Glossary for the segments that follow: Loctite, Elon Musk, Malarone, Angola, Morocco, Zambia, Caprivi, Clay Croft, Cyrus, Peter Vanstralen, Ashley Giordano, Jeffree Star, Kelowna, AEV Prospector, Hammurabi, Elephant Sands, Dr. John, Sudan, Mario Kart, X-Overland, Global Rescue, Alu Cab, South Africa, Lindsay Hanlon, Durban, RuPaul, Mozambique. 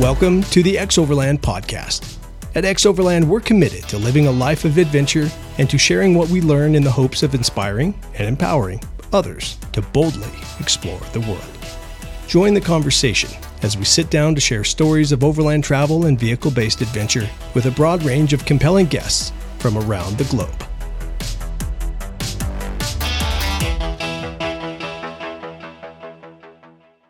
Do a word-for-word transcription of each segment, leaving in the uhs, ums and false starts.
Welcome to the X-Overland podcast. At X-Overland, we're committed to living a life of adventure and to sharing what we learn in the hopes of inspiring and empowering others to boldly explore the world. Join the conversation as we sit down to share stories of overland travel and vehicle-based adventure with a broad range of compelling guests from around the globe.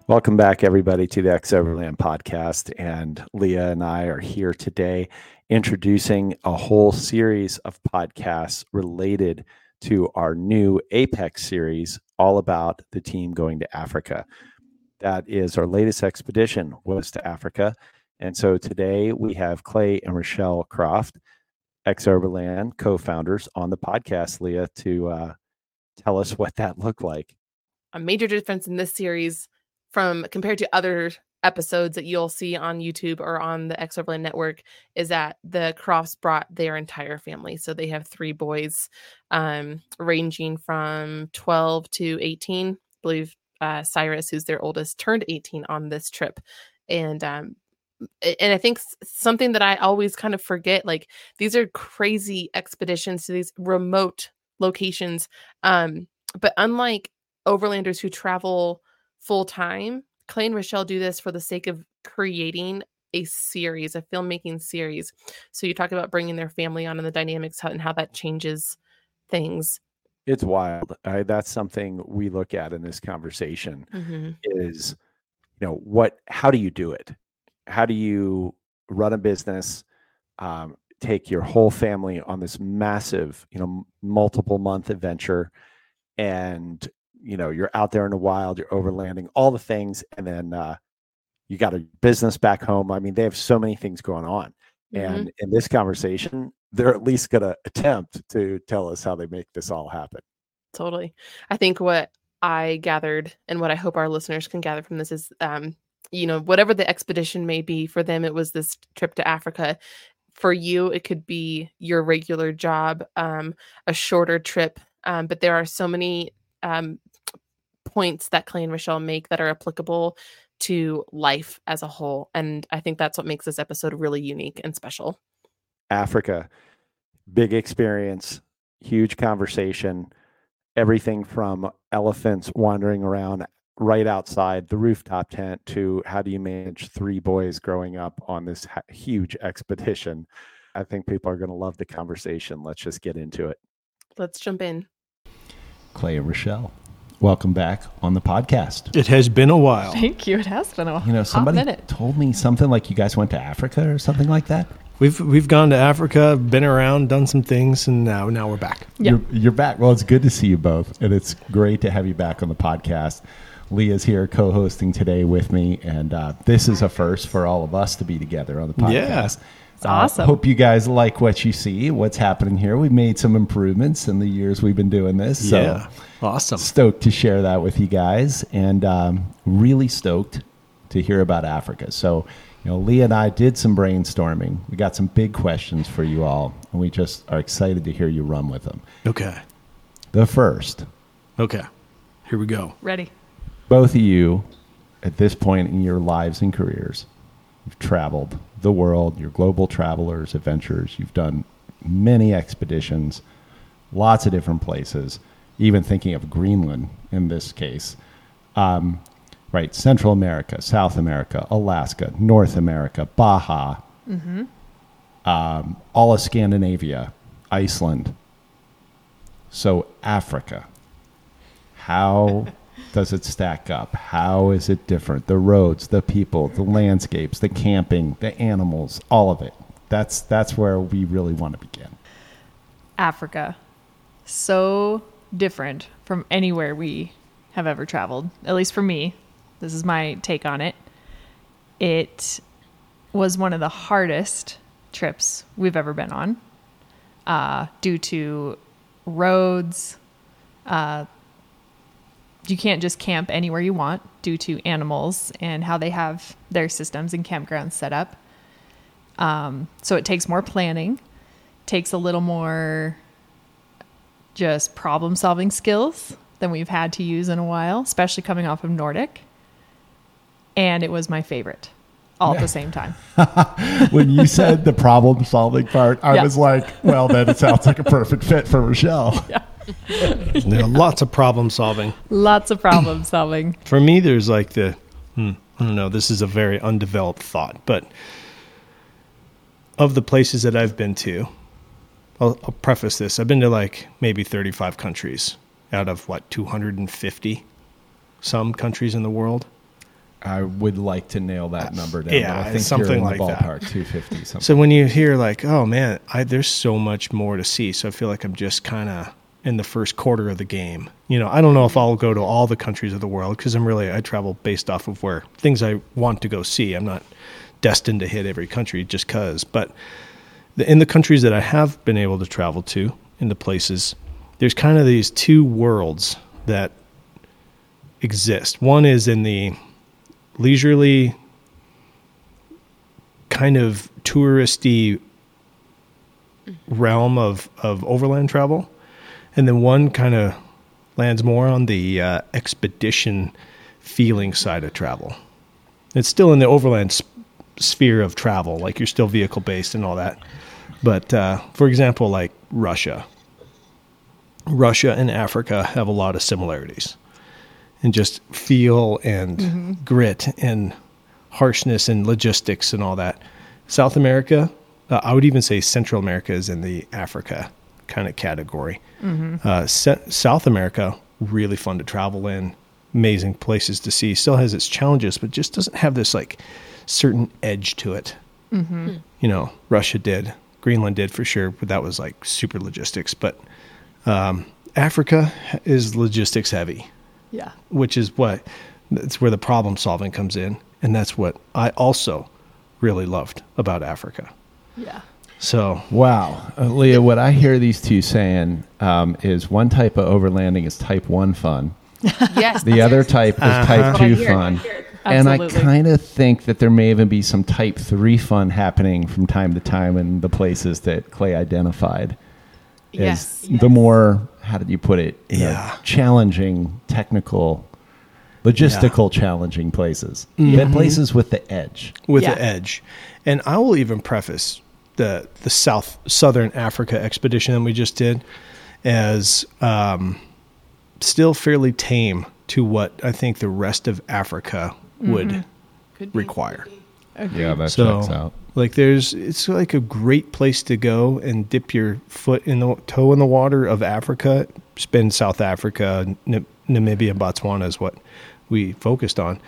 Welcome back, everybody, to the X-Overland podcast, and Leah and I are here today introducing a whole series of podcasts related to our new Apex series, all about the team going to Africa. That is our latest expedition, was to Africa, and so today we have Clay and Rochelle Croft, X-Overland co-founders, on the podcast, Leah, to uh, tell us what that looked like. A major difference in this series from compared to other episodes that you'll see on YouTube or on the X-Overland network is that the Crofts brought their entire family. So they have three boys, um, ranging from twelve to eighteen. I believe uh, Cyrus, who's their oldest, turned eighteen on this trip. And, um, and I think something that I always kind of forget, like these are crazy expeditions to these remote locations. Um, but unlike overlanders who travel full time, Clay and Rochelle do this for the sake of creating a series, a filmmaking series. So you talk about bringing their family on and the dynamics and how that changes things. It's wild. I, that's something we look at in this conversation mm-hmm. is, you know, what, how do you do it? How do you run a business, um, take your whole family on this massive, you know, multiple month adventure, and you know, you're out there in the wild, you're overlanding, all the things. And then uh, you got a business back home. I mean, they have so many things going on. Mm-hmm. And in this conversation, they're at least going to attempt to tell us how they make this all happen. Totally. I think what I gathered and what I hope our listeners can gather from this is, um, you know, whatever the expedition may be for them, it was this trip to Africa. For you, it could be your regular job, um, a shorter trip. Um, but there are so many um, points that Clay and Rochelle make that are applicable to life as a whole. And I think that's what makes this episode really unique and special. Africa, big experience, huge conversation, everything from elephants wandering around right outside the rooftop tent to how do you manage three boys growing up on this ha- huge expedition. I think people are going to love the conversation. Let's just get into it. Let's jump in. Clay and Rochelle, welcome back on the podcast. It has been a while. Thank you. It has been a while. You know, somebody told me something like you guys went to Africa or something like that. We've we've gone to Africa, been around, done some things, and now now we're back. Yeah. You're, you're back. Well, it's good to see you both, and it's great to have you back on the podcast. Leah's here co-hosting today with me, and uh, this is a first for all of us to be together on the podcast. Yeah. It's awesome. Uh, hope you guys like what you see, what's happening here. We've made some improvements in the years we've been doing this. So yeah, awesome. Stoked to share that with you guys, and um, really stoked to hear about Africa. So, you know, Leah and I did some brainstorming. We got some big questions for you all, and we just are excited to hear you run with them. Okay. The first. Okay. Here we go. Ready. Both of you, at this point in your lives and careers, you've traveled the world, you're global travelers, adventurers, you've done many expeditions, lots of different places, even thinking of Greenland in this case, um, right? Central America, South America, Alaska, North America, Baja, mm-hmm. um, all of Scandinavia, Iceland. So Africa, how does it stack up? How is it different? The roads, the people, the landscapes, the camping, the animals, all of it. That's that's where we really want to begin. Africa. So different from anywhere we have ever traveled, at least for me. This is my take on it. It was one of the hardest trips we've ever been on uh, due to roads, uh, you can't just camp anywhere you want due to animals and how they have their systems and campgrounds set up. Um, so it takes more planning, takes a little more just problem solving skills than we've had to use in a while, especially coming off of Nordic. And it was my favorite. all yeah. at the same time. When you said the problem solving part, I yeah. was like, well, then it sounds like a perfect fit for Rochelle. Yeah. There are lots of problem solving. Lots of problem solving. For me, there's like the, hmm, I don't know, this is a very undeveloped thought, but of the places that I've been to, I'll, I'll preface this. I've been to like maybe thirty-five countries out of what, two hundred fifty some countries in the world. I would like to nail that number down. Yeah, I think something you're in like the ballpark, that. two fifty something. So when you hear like, oh man, I, there's so much more to see. So I feel like I'm just kind of in the first quarter of the game. You know, I don't know if I'll go to all the countries of the world because I'm really, I travel based off of where things I want to go see. I'm not destined to hit every country just because. But the, in the countries that I have been able to travel to, in the places, there's kind of these two worlds that exist. One is in the leisurely kind of touristy realm of, of overland travel. And then one kind of lands more on the uh, expedition feeling side of travel. It's still in the overland sp- sphere of travel, like you're still vehicle based and all that. But uh, for example, like Russia, Russia and Africa have a lot of similarities. And just feel and mm-hmm. grit and harshness and logistics and all that. South America, uh, I would even say Central America is in the Africa kind of category. Mm-hmm. Uh, se- South America, really fun to travel in, amazing places to see. Still has its challenges, but just doesn't have this like certain edge to it. Mm-hmm. You know, Russia did, Greenland did for sure, but that was like super logistics. But um, Africa is logistics heavy. Yeah. Which is what, that's where the problem solving comes in. And that's what I also really loved about Africa. Yeah. So. Wow. Uh, Leah, what I hear these two saying um, is one type of overlanding is type one fun. Yes. The other serious. type is uh-huh. type two hear, fun. I and I kind of think that there may even be some type three fun happening from time to time in the places that Clay identified. Yes. yes. The more... how did you put it? Yeah. Know, challenging, technical, logistical, yeah. challenging places. Mm-hmm. But places with the edge. With yeah. the edge. And I will even preface the the South Southern Africa expedition that we just did as um, still fairly tame to what I think the rest of Africa mm-hmm. would Could require. Okay. Yeah, that so, checks out. Like there's, it's like a great place to go and dip your foot in the toe in the water of Africa, spend South Africa, N- Namibia, and Botswana is what we focused on.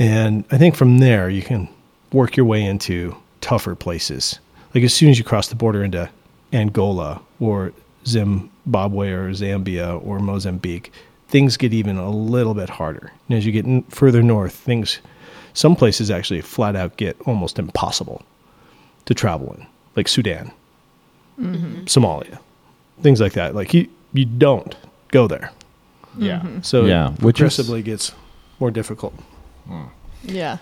And I think from there you can work your way into tougher places. Like as soon as you cross the border into Angola or Zimbabwe or Zambia or Mozambique, things get even a little bit harder. And as you get n- further north, things... some places actually flat out get almost impossible to travel in, like Sudan, mm-hmm. Somalia, things like that. Like you, you don't go there. Yeah. Mm-hmm. So yeah, it progressively is... gets more difficult. Mm. Yeah.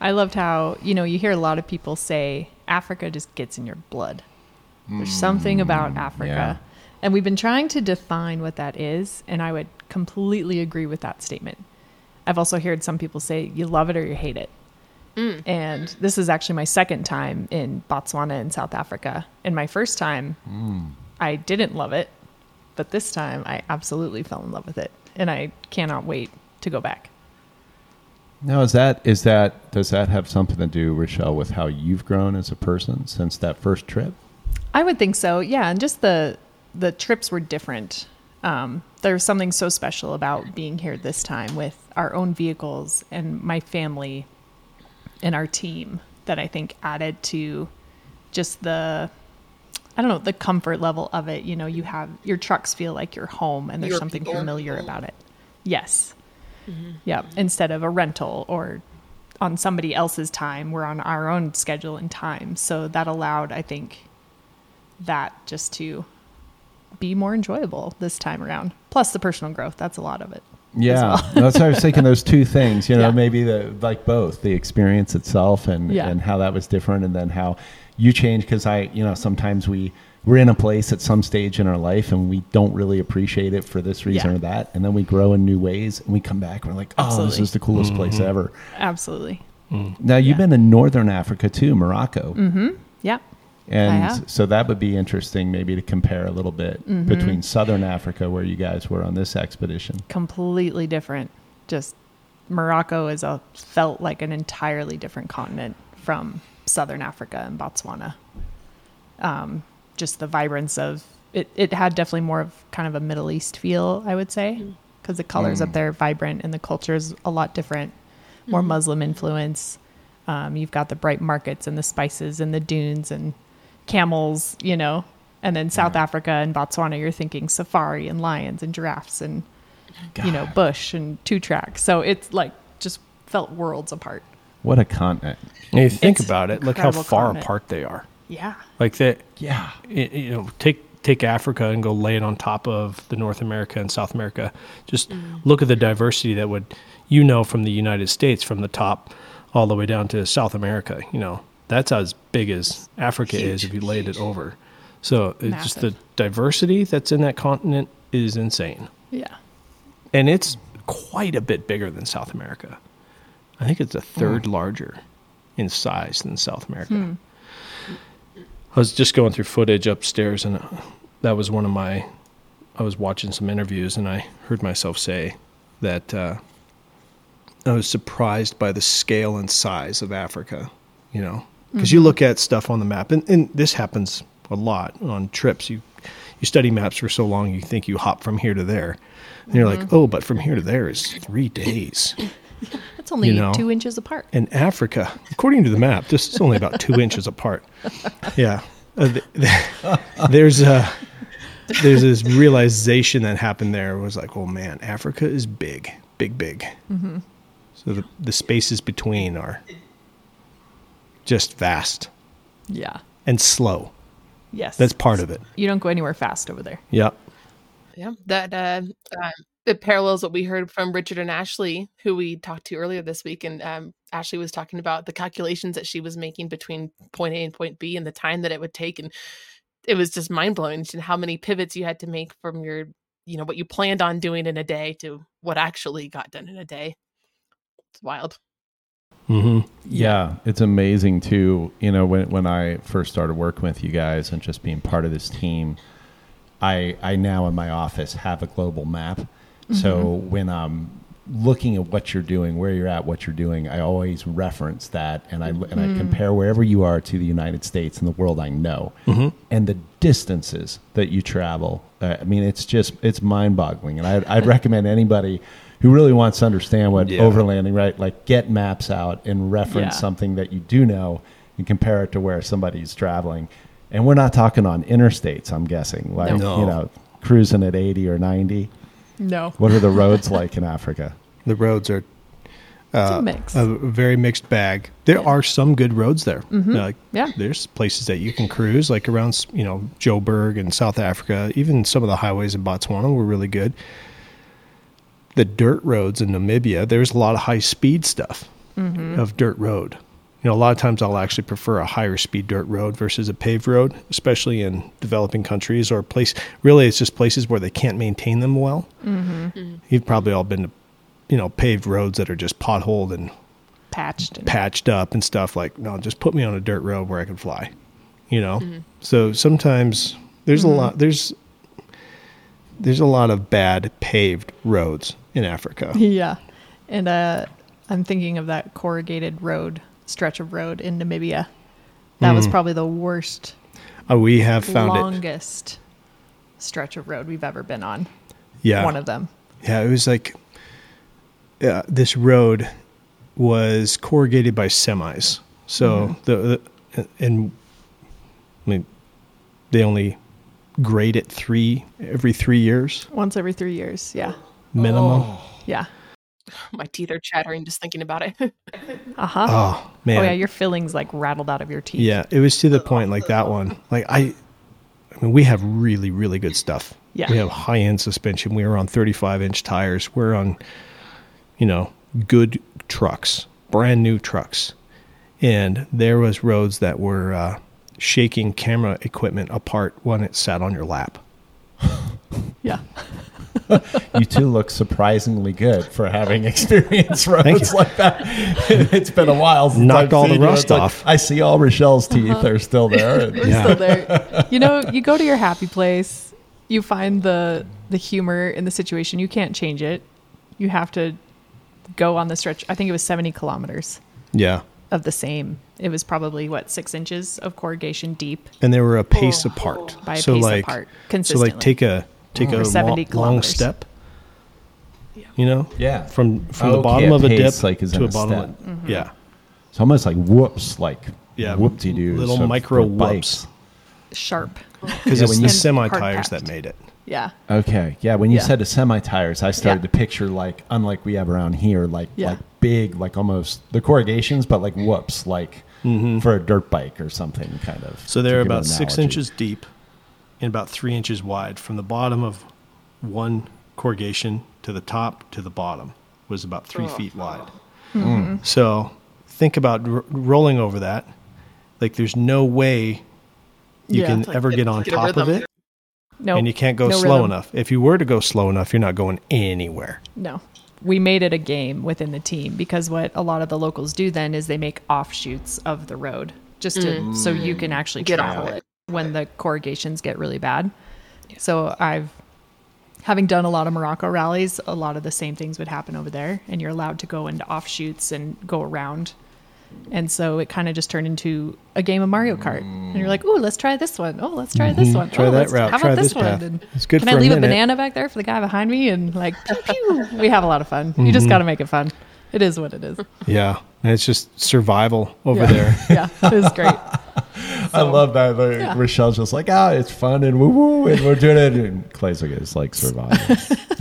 I loved how, you know, you hear a lot of people say Africa just gets in your blood. There's mm, something about Africa. Yeah. And we've been trying to define what that is. And I would completely agree with that statement. I've also heard some people say you love it or you hate it. Mm. And this is actually my second time in Botswana and South Africa. And my first time, mm. I didn't love it. But this time, I absolutely fell in love with it. And I cannot wait to go back. Now, is that, is that, does that have something to do, Rochelle, with how you've grown as a person since that first trip? I would think so, yeah. And just the the trips were different. Um, there was something so special about being here this time with our own vehicles and my family and our team that I think added to just the, I don't know, the comfort level of it. You know, you have, your trucks feel like you're home and there's your something people. familiar about it. Yes. Mm-hmm. Yeah. Instead of a rental or on somebody else's time, we're on our own schedule and time. So that allowed, I think, that just to... be more enjoyable this time around. Plus the personal growth. That's a lot of it. Yeah. Well. That's why I was thinking those two things, you know, yeah. maybe the, like both the experience itself and, yeah. and how that was different. And then how you change. Cause I, you know, sometimes we we're in a place at some stage in our life and we don't really appreciate it for this reason yeah. or that. And then we grow in new ways and we come back and we're like, oh, absolutely. This is the coolest mm-hmm. place ever. Absolutely. Mm. Now, you've yeah. been in northern Africa too, Morocco. Mm-hmm. Yeah. And so that would be interesting maybe to compare a little bit mm-hmm. between southern Africa, where you guys were on this expedition. Completely different. Just Morocco is a felt like an entirely different continent from southern Africa and Botswana. Um, just the vibrance of it, it had definitely more of kind of a Middle East feel, I would say, because the colors mm. up there are vibrant and the culture is a lot different, more mm-hmm. Muslim influence. Um, you've got the bright markets and the spices and the dunes and camels, you know, and then South yeah. Africa and Botswana, you're thinking safari and lions and giraffes and, God. you know, bush and two tracks. So it's like just felt worlds apart. What a continent. And you think it's about it, look how far continent. apart they are. Yeah. Like that. Yeah. You know, take, take Africa and go lay it on top of the North America and South America. Just mm. look at the diversity that would, you know, from the United States, from the top all the way down to South America. You know, that's as big as Africa huge, is if you laid huge. it over. So it's Massive. just the diversity that's in that continent is insane. Yeah. And it's quite a bit bigger than South America. I think it's a third mm. larger in size than South America. Mm. I was just going through footage upstairs, and that was one of my, I was watching some interviews, and I heard myself say that uh, I was surprised by the scale and size of Africa, you know, because mm-hmm. you look at stuff on the map, and, and this happens a lot on trips. You you study maps for so long, you think you hop from here to there, and you're mm-hmm. like, oh, but from here to there is three days. That's only you know? two inches apart. In Africa, according to the map, this is only about two inches apart. Yeah. Uh, the, the, there's a, there's this realization that happened there. It was like, oh, man, Africa is big, big, big. Mm-hmm. So the, the spaces between are just vast. Yeah. And slow. Yes. That's part of it. You don't go anywhere fast over there. Yeah. Yeah. That... Uh, uh, It parallels what we heard from Richard and Ashley, who we talked to earlier this week. And um, Ashley was talking about the calculations that she was making between point A and point B and the time that it would take. And it was just mind blowing how many pivots you had to make from your, you know, what you planned on doing in a day to what actually got done in a day. It's wild. Mm-hmm. Yeah. It's amazing too. You know, when, when I first started working with you guys and just being part of this team, I, I now in my office have a global map. So mm-hmm. when I'm looking at what you're doing, where you're at, what you're doing, I always reference that, and I and mm. I compare wherever you are to the United States and the world I know, mm-hmm. and the distances that you travel. Uh, I mean, it's just it's mind-boggling, and I'd, I'd recommend anybody who really wants to understand what yeah. overlanding, right? Like, get maps out and reference yeah. something that you do know and compare it to where somebody's traveling. And we're not talking on interstates, I'm guessing, like no. you know, cruising at eighty or ninety. No. What are the roads like in Africa? The roads are uh, a, mix. a very mixed bag. There yeah. are some good roads there. Mm-hmm. Like, yeah. There's places that you can cruise, like around, you know, Joburg in South Africa. Even some of the highways in Botswana were really good. The dirt roads in Namibia, there's a lot of high-speed stuff mm-hmm. of dirt road. You know, a lot of times I'll actually prefer a higher speed dirt road versus a paved road, especially in developing countries or place. Really, it's just places where they can't maintain them well. Mm-hmm. You've probably all been to, you know, paved roads that are just potholed and patched, and patched up and stuff. Like, no, just put me on a dirt road where I can fly, you know? Mm-hmm. So sometimes there's mm-hmm. a lot, there's, there's a lot of bad paved roads in Africa. Yeah. And, uh, I'm thinking of that corrugated road stretch of road in Namibia. That mm. was probably the worst. Uh, we have found longest it. stretch of road we've ever been on. Yeah. One of them. Yeah. It was like, uh, this road was corrugated by semis. So mm-hmm. the, the, and I mean, they only grade it three every three years. Once every three years. Yeah. Minimum. Oh. Yeah. My teeth are chattering just thinking about it. uh-huh. Oh, man. Oh, yeah, your fillings like rattled out of your teeth. Yeah, it was to the point like that one. Like, I I mean, we have really, really good stuff. Yeah. We have high-end suspension. We were on thirty-five inch tires. We're on, you know, good trucks, brand new trucks. And there was roads that were uh, shaking camera equipment apart when it sat on your lap. yeah. You two look surprisingly good for having experienced roads like that. It's been a while since knocked I've all seen the rust you. off. Like, I see all Rochelle's teeth uh-huh. are still there. They're yeah. still there. You know, you go to your happy place, you find the the humor in the situation. You can't change it. You have to go on the stretch. I think it was seventy kilometers. Yeah. Of the same. It was probably what, six inches of corrugation deep. And they were a pace oh. apart. By a so pace like, apart. Consistently. So like take a take oh, a long, long step. Yeah. You know? Yeah. From from oh, the bottom okay, of a dip like to a bottom step. Of, mm-hmm. Yeah. It's almost like whoops, like yeah, whoop-de-doo. Little so micro whoops. Sharp. Because yeah, it's the semi tires that made it. Yeah. Okay. Yeah. When you yeah. said the semi tires, I started yeah. to picture like, unlike we have around here, like yeah. like big, like almost the corrugations, but like whoops, like mm-hmm. for a dirt bike or something kind of. So they're about six inches deep and about three inches wide from the bottom of one corrugation to the top to the bottom was about three oh. feet wide. Mm-hmm. So think about r- rolling over that. Like there's no way you yeah. can like ever get, get on get top of it. Nope. And you can't go no slow rhythm. enough. If you were to go slow enough, you're not going anywhere. No. We made it a game within the team because what a lot of the locals do then is they make offshoots of the road just to, mm. so you can actually get travel it when the corrugations get really bad. Yeah. So I've, having done a lot of Morocco rallies, a lot of the same things would happen over there and you're allowed to go into offshoots and go around. And so it kind of just turned into a game of Mario Kart. Mm. And you're like, oh, let's try this one. Oh, let's try mm-hmm. this one. Try oh, that let's, route. How try about this, this one? And it's good can for I leave a, a banana back there for the guy behind me? And like, pew, pew. We have a lot of fun. Mm-hmm. You just got to make it fun. It is what it is. Yeah. And it's just survival over yeah. there. yeah. It was great. So, I love that. Like, yeah. Rochelle's just like, ah, oh, it's fun and woo woo. And we're doing it. And Clay's like, it's like survival.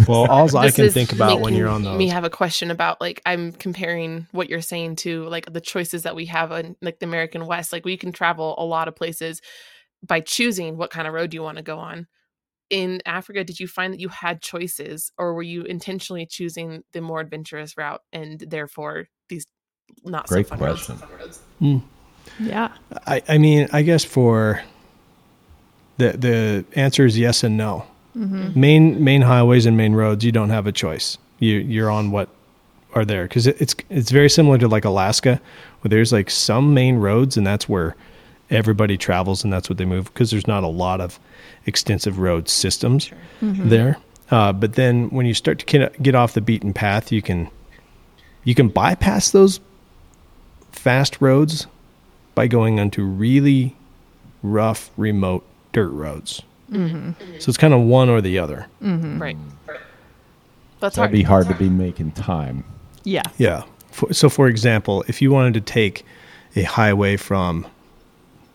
Well, all I can think about when you're on those. We have a question about like, I'm comparing what you're saying to like the choices that we have in like the American West. Like we can travel a lot of places by choosing what kind of road you want to go on. In Africa, did you find that you had choices or were you intentionally choosing the more adventurous route and therefore these not so fun roads? Great question. Yeah. I, I mean, I guess for the the answer is yes and no. Mm-hmm. Main main highways and main roads, you don't have a choice. You you're on what are there because it, it's it's very similar to like Alaska, where there's like some main roads and that's where everybody travels and that's what they move because there's not a lot of extensive road systems sure. mm-hmm. there. Uh, but then when you start to get off the beaten path, you can you can bypass those fast roads by going onto really rough, remote dirt roads. Mm-hmm. So it's kind of one or the other. Mm-hmm. Right. That's That'd hard. be hard That's to hard. be making time. Yeah. Yeah. For, so for example, if you wanted to take a highway from,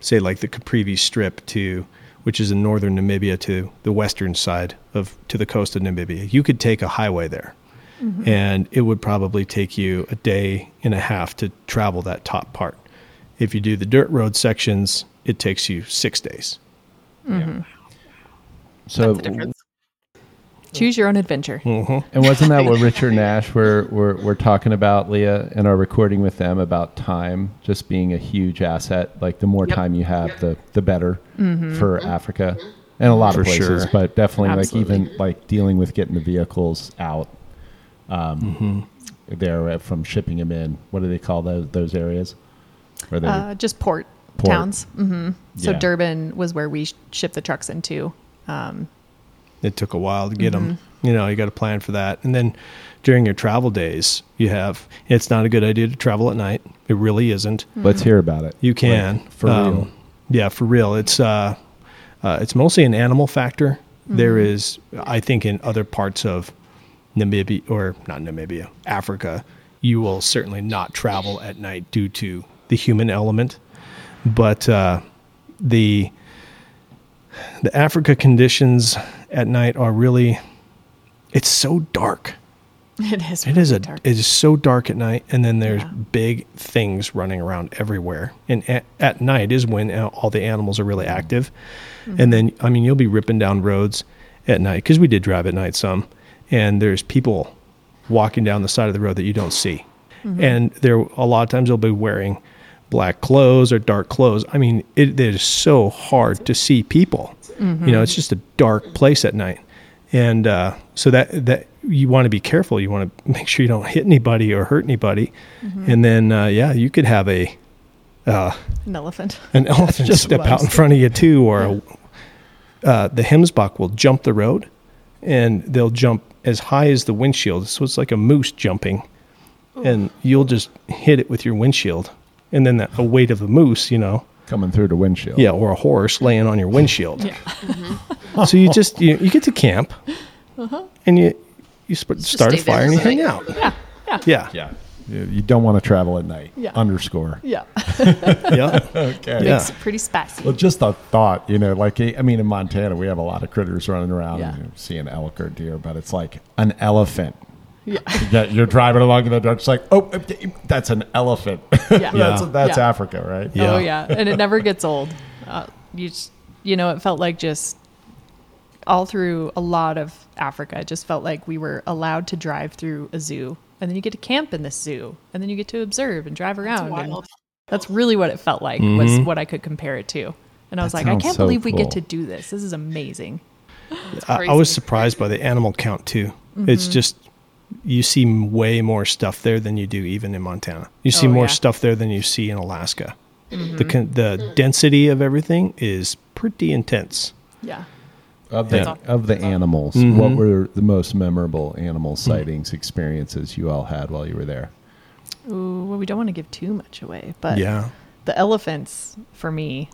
say like the Caprivi Strip to, which is in northern Namibia to the western side of, to the coast of Namibia, you could take a highway there. Mm-hmm. And it would probably take you a day and a half to travel that top part. If you do the dirt road sections, it takes you six days. Mm-hmm. Yeah. So that's the difference. Choose your own adventure. Mm-hmm. And wasn't that what Richard and Ash were, were, were talking about, Leah, in our recording with them about time just being a huge asset? Like the more yep. time you have, yep. the, the better mm-hmm. for mm-hmm. Africa and a lot for of places, sure. but definitely Absolutely. like even like dealing with getting the vehicles out um, mm-hmm. there from shipping them in. What do they call those, those areas? Uh, just port, port. towns. Mm-hmm. So yeah. Durban was where we sh- shipped the trucks into. Um, it took a while to get mm-hmm. them. You know, you got to plan for that. And then during your travel days, you have, it's not a good idea to travel at night. It really isn't. Mm-hmm. Let's hear about it. You can. Right. For um, real. Yeah, for real. It's, uh, uh, it's mostly an animal factor. Mm-hmm. There is, I think in other parts of Namibia, or not Namibia, Africa, you will certainly not travel at night due to the human element, but uh, the the Africa conditions at night are really, it's so dark. It is. Really it is a. Dark. It is so dark at night, and then there's yeah. big things running around everywhere. And at, at night is when all the animals are really active. Mm-hmm. And then, I mean, you'll be ripping down roads at night because we did drive at night some, and there's people walking down the side of the road that you don't see, mm-hmm. and there a lot of times they'll be wearing black clothes or dark clothes. I mean, it, it is so hard to see people. Mm-hmm. You know, it's just a dark place at night. And uh, so that that you want to be careful. You want to make sure you don't hit anybody or hurt anybody. Mm-hmm. And then, uh, yeah, you could have a uh, an elephant, an elephant step out in front of you too, or yeah. a, uh, the Gemsbok will jump the road, and they'll jump as high as the windshield. So it's like a moose jumping, Ooh. and you'll just hit it with your windshield, and then that, the weight of the moose, you know, coming through the windshield. Yeah, or a horse laying on your windshield. Yeah. Mm-hmm. So you just you, you get to camp, uh-huh. and you you sp- start a fire and you hang out. Yeah, yeah, yeah. yeah. You, you don't want to travel at night. Yeah. Underscore. Yeah. yeah. Okay. Yeah. It's pretty spicy. Well, just a thought, you know, like I mean, in Montana we have a lot of critters running around, yeah. you know, seeing elk or deer, but it's like an elephant. Yeah, you're driving along and the truck's like, oh, that's an elephant. Yeah. that's that's yeah. Africa, right? Yeah. Oh, yeah. And it never gets old. Uh, you just, you know, it felt like just all through a lot of Africa, it just felt like we were allowed to drive through a zoo. And then you get to camp in this zoo. And then you get to observe and drive around. That's, and that's really what it felt like, mm-hmm. was what I could compare it to. And I was that like, I can't so believe cool. we get to do this. This is amazing. I, I was surprised by the animal count, too. Mm-hmm. It's just... you see way more stuff there than you do even in Montana. You see oh, more yeah. stuff there than you see in Alaska. Mm-hmm. The the density of everything is pretty intense. Yeah. Of the, yeah. of the animals, mm-hmm. what were the most memorable animal sightings, mm-hmm. experiences you all had while you were there? Ooh, well, we don't want to give too much away, but yeah. the elephants for me.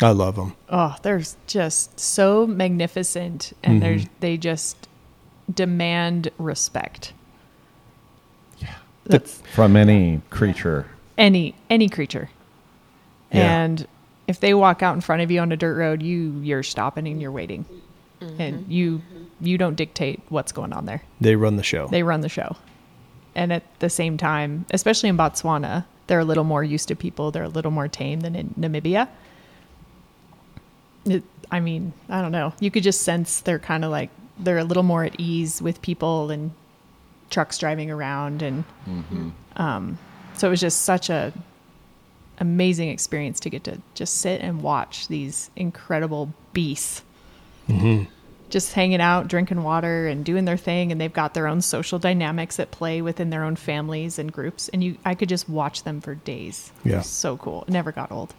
I love them. Oh, they're just so magnificent, and mm-hmm. they're they just... demand respect. Yeah. That's, from any creature. Any any creature. Yeah. And if they walk out in front of you on a dirt road, you you're stopping and you're waiting. Mm-hmm. And you you don't dictate what's going on there. They run the show. They run the show. And at the same time, especially in Botswana, they're a little more used to people. They're a little more tame than in Namibia. It, I mean, I don't know. You could just sense they're kind of like they're a little more at ease with people and trucks driving around. And, mm-hmm. um, so it was just such a amazing experience to get to just sit and watch these incredible beasts, mm-hmm. just hanging out, drinking water and doing their thing. And they've got their own social dynamics at play within their own families and groups. And you, I could just watch them for days. Yeah. It was so cool. It never got old.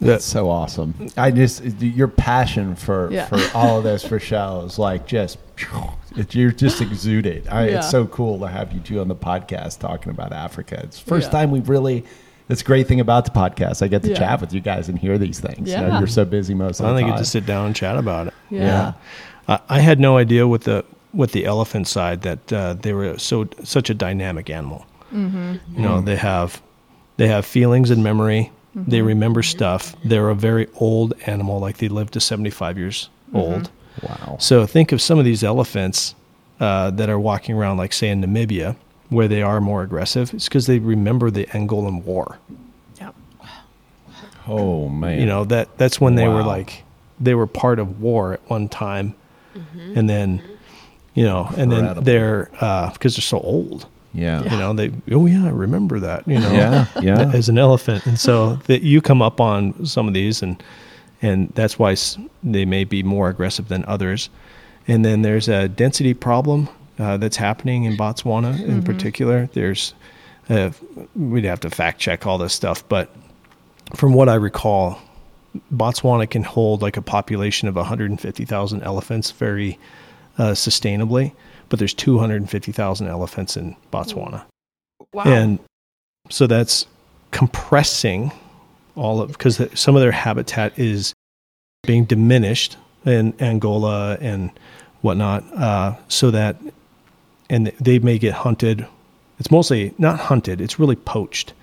That's so awesome. I just, your passion for, yeah. for all of this, Rochelle, is like just, it, you're just exuded. I, yeah. It's so cool to have you two on the podcast talking about Africa. It's the first yeah. time we've really, that's a great thing about the podcast. I get to yeah. chat with you guys and hear these things. Yeah. You know, you're so busy most of the time. I think you just sit down and chat about it. Yeah. yeah. Uh, I had no idea with the, with the elephant side that uh, they were so, such a dynamic animal. Mm-hmm. You know, mm. they have, they have feelings and memory. Mm-hmm. They remember stuff. They're a very old animal. Like they live to seventy-five years mm-hmm. old. Wow. So think of some of these elephants uh, that are walking around, like say in Namibia, where they are more aggressive. It's because they remember the Angolan War. Yep. Wow. Oh man. You know, that that's when they wow. were like, they were part of war at one time. Mm-hmm. And then, you know, Incredible. and then they're, uh, because they're so old. Yeah. You know, they, oh yeah, I remember that, you know, yeah, yeah. as an elephant. And so that you come up on some of these and, and that's why they may be more aggressive than others. And then there's a density problem uh, that's happening in Botswana in mm-hmm. particular. There's, uh, we'd have to fact check all this stuff, but from what I recall, Botswana can hold like a population of one hundred fifty thousand elephants very uh, sustainably. But there's two hundred fifty thousand elephants in Botswana. Wow. And so that's compressing all of, because some of their habitat is being diminished in Angola and whatnot. Uh, so that, and they may get hunted. It's mostly not hunted. It's really poached.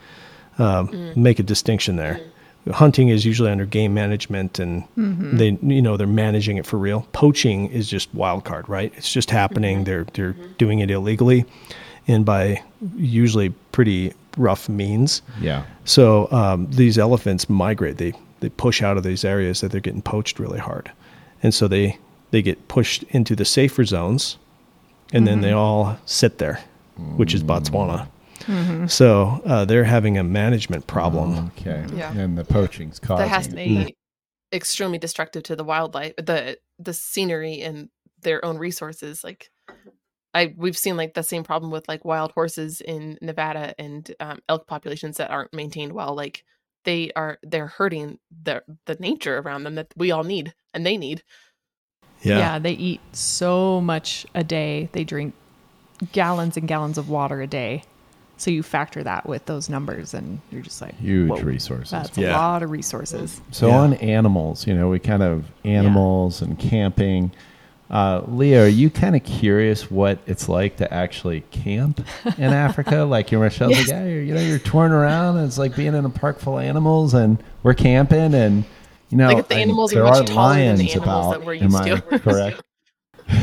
Um, mm. Make a distinction there. Mm. Hunting is usually under game management and mm-hmm. they, you know, they're managing it for real. Poaching is just wild card, right? It's just happening. Mm-hmm. They're, they're mm-hmm. doing it illegally and by usually pretty rough means. Yeah. So, um, these elephants migrate, they, they push out of these areas that they're getting poached really hard. And so they, they get pushed into the safer zones and mm-hmm. then they all sit there, mm-hmm. which is Botswana. Mm-hmm. So uh, they're having a management problem. Oh, okay. Yeah. And the poaching's causing. That has to be mm. extremely destructive to the wildlife, the the scenery and their own resources. Like I, we've seen like the same problem with like wild horses in Nevada and um, elk populations that aren't maintained well. Like they are, they're hurting the the nature around them that we all need and they need. Yeah. Yeah. They eat so much a day. They drink gallons and gallons of water a day. So you factor that with those numbers and you're just like, huge resources. That's yeah. a lot of resources. So yeah. on animals, you know, we kind of animals yeah. and camping. Uh, Leah, are you kind of curious what it's like to actually camp in Africa? Like you're Rochelle's yes. like, yeah, you're, you know, you're touring around and it's like being in a park full of animals and we're camping and, you know, like if the animals there are, are lions than the animals about, that we're used am to. I correct?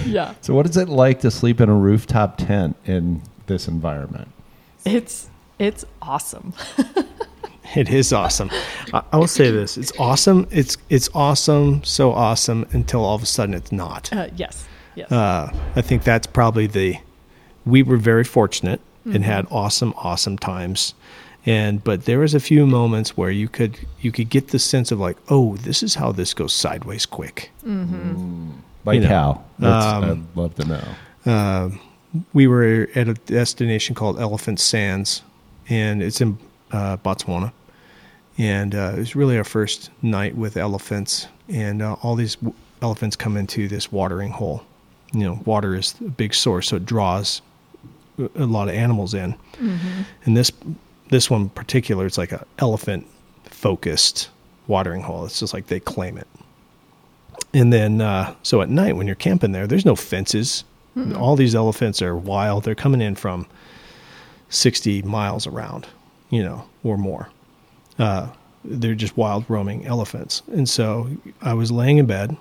Yeah. So what is it like to sleep in a rooftop tent in this environment? It's it's awesome. It is awesome. I, I will say this: it's awesome. It's it's awesome, so awesome until all of a sudden it's not. Uh, yes, yes. Uh, I think that's probably the. We were very fortunate mm-hmm. and had awesome, awesome times, and but there was a few moments where you could you could get the sense of like, oh, this is how this goes sideways quick. Mm-hmm. Like you know, how? Um, I'd love to know. Uh, We were at a destination called Elephant Sands, and it's in uh, Botswana. And uh, it was really our first night with elephants, and uh, all these w- elephants come into this watering hole. You know, water is a big source, so it draws a lot of animals in. Mm-hmm. And this this one in particular, it's like an elephant-focused watering hole. It's just like they claim it. And then, uh, so at night when you're camping there, there's no fences. All these elephants are wild. They're coming in from sixty miles around, you know, or more. Uh, they're just wild roaming elephants. And so I was laying in bed.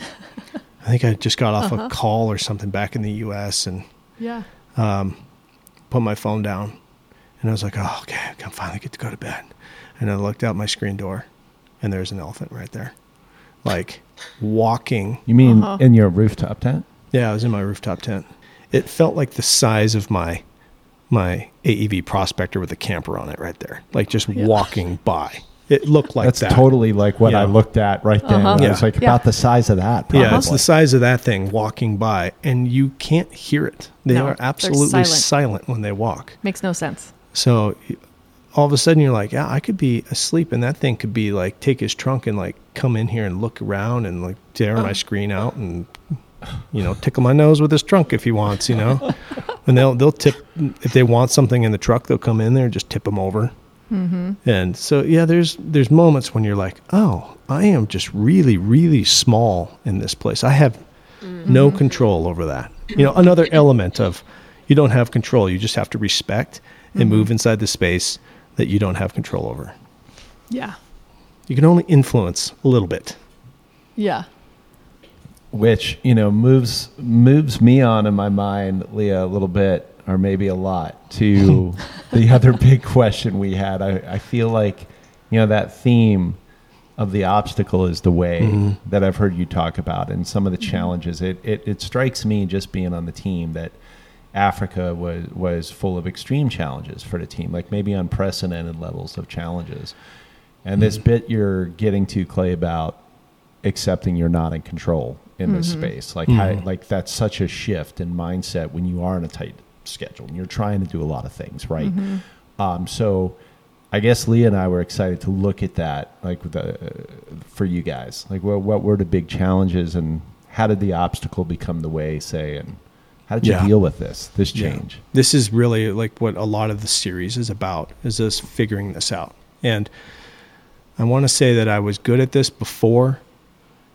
I think I just got off uh-huh. a call or something back in the U S and yeah, um, put my phone down. And I was like, oh, okay, I can finally get to go to bed. And I looked out my screen door, and there's an elephant right there, like walking. You mean uh-huh. in your rooftop tent? Yeah, I was in my rooftop tent. It felt like the size of my my A E V Prospector with a camper on it right there, like just yeah. walking by. It looked like That's that. That's totally like what yeah. I looked at right then. Uh-huh. Yeah. It was like yeah. about the size of that. Probably. Yeah, it's the size of that thing walking by, and you can't hear it. They no, are absolutely silent. silent when they walk. Makes no sense. So all of a sudden you're like, yeah, I could be asleep, and that thing could be like take his trunk and like come in here and look around and like tear oh. my screen out and... you know, tickle my nose with his trunk if he wants, you know, and they'll, they'll tip, if they want something in the truck, they'll come in there and just tip them over. Mm-hmm. And so, yeah, there's, there's moments when you're like, oh, I am just really, really small in this place. I have mm-hmm. no control over that. You know, another element of you don't have control. You just have to respect and mm-hmm. move inside the space that you don't have control over. Yeah. You can only influence a little bit. Yeah. Which, you know, moves moves me on in my mind, Leah, a little bit, or maybe a lot, to the other big question we had. I, I feel like, you know, that theme of the obstacle is the way mm-hmm. that I've heard you talk about and some of the challenges. It, it it strikes me just being on the team that Africa was was full of extreme challenges for the team, like maybe unprecedented levels of challenges. And mm-hmm. this bit you're getting to, Clay, about accepting you're not in control in mm-hmm. this space. Like, mm-hmm. how, like that's such a shift in mindset when you are on a tight schedule and you're trying to do a lot of things. Right. Mm-hmm. Um, so I guess Leah and I were excited to look at that, like the, uh, for you guys, like what, what were the big challenges and how did the obstacle become the way, say, and how did you yeah. deal with this, this change? Yeah. This is really like what a lot of the series is about, is us figuring this out. And I want to say that I was good at this before,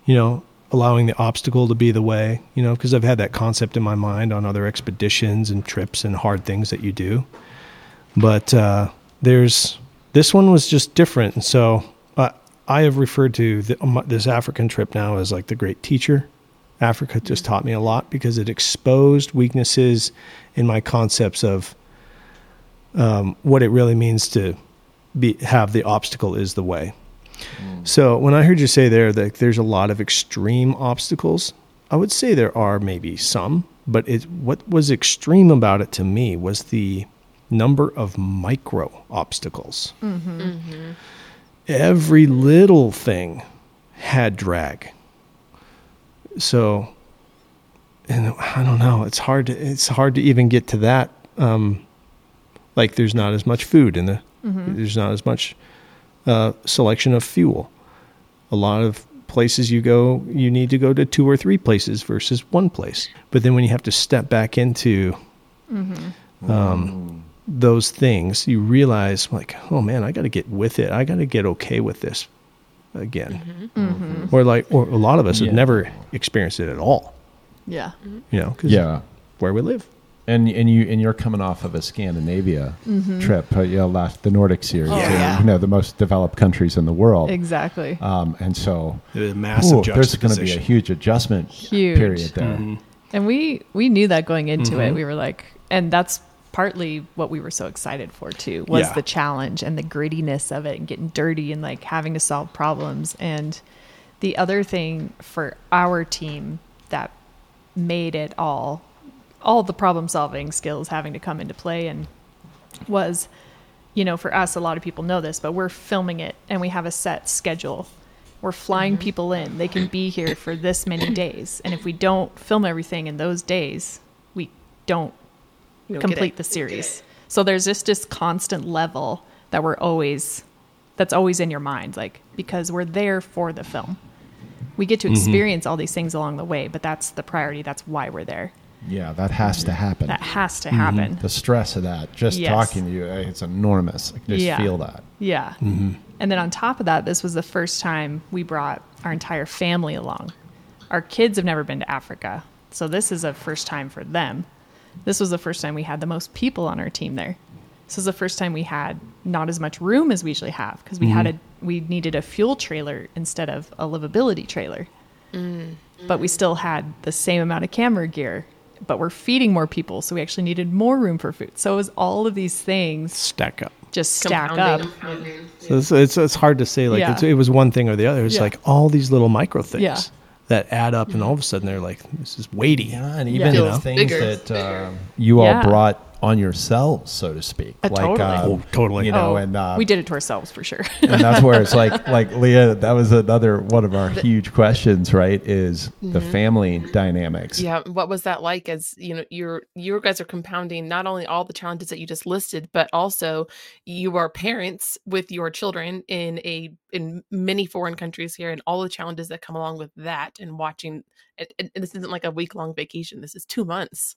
you know, allowing the obstacle to be the way, you know, because I've had that concept in my mind on other expeditions and trips and hard things that you do. But uh, there's, this one was just different. And so uh, I have referred to the, um, this African trip now as like the great teacher. Africa just taught me a lot because it exposed weaknesses in my concepts of um, what it really means to be, have the obstacle is the way. So when I heard you say there that there's a lot of extreme obstacles, I would say there are maybe some, but it, what was extreme about it to me was the number of micro obstacles. Mm-hmm. Mm-hmm. Every little thing had drag. So and I don't know, it's hard to, it's hard to even get to that. Um, like there's not as much food in the, mm-hmm. there's not as much uh, selection of fuel. A lot of places you go, you need to go to two or three places versus one place. But then when you have to step back into mm-hmm. um, those things, you realize like, oh man, I got to get with it. I got to get okay with this again. Mm-hmm. Mm-hmm. Or like, or a lot of us yeah. have never experienced it at all. Yeah. You know, cause yeah. where we live. And and you and you're coming off of a Scandinavia mm-hmm. trip, uh, you know, last the Nordic series, oh, yeah. you know, the most developed countries in the world, exactly. Um, and so a massive ooh, there's going to be a huge adjustment huge. period there. Mm-hmm. And we we knew that going into mm-hmm. it. We were like, and that's partly what we were so excited for too, was yeah. the challenge and the grittiness of it, and getting dirty and like having to solve problems. And the other thing for our team that made it all. all the problem solving skills having to come into play and was, you know, for us, a lot of people know this, but we're filming it and we have a set schedule. We're flying mm-hmm. people in. They can be here for this many days. And if we don't film everything in those days, we don't You'll complete the series. So there's just this constant level that we're always, that's always in your mind, like, because we're there for the film. We get to experience mm-hmm. all these things along the way, but that's the priority. That's why we're there. Yeah, that has to happen. That has to happen. Mm-hmm. The stress of that, just yes. talking to you, it's enormous. I can just yeah. feel that. Yeah. Mm-hmm. And then on top of that, this was the first time we brought our entire family along. Our kids have never been to Africa, so this is a first time for them. This was the first time we had the most people on our team there. This was the first time we had not as much room as we usually have, because we mm-hmm. had a we needed a fuel trailer instead of a livability trailer. Mm-hmm. But we still had the same amount of camera gear. But we're feeding more people, so we actually needed more room for food. So it was all of these things stack up, just stack compounding, up. Compounding. Yeah. So it's, it's it's hard to say like yeah. it's, it was one thing or the other. It's yeah. like all these little micro things yeah. that add up, and all of a sudden they're like, this is weighty. Yeah, and even yeah. you know, things bigger, that uh, you all yeah. brought on yourselves, so to speak. Uh, like, totally, uh, oh, totally. You know, oh, and uh, we did it to ourselves for sure. And that's where it's like, like Leah, that was another one of our huge questions, right? Is mm-hmm. the family dynamics? Yeah. What was that like? As you know, you're you guys are compounding not only all the challenges that you just listed, but also you are parents with your children in a in many foreign countries here, and all the challenges that come along with that, and watching. And, and this isn't like a week long vacation. This is two months.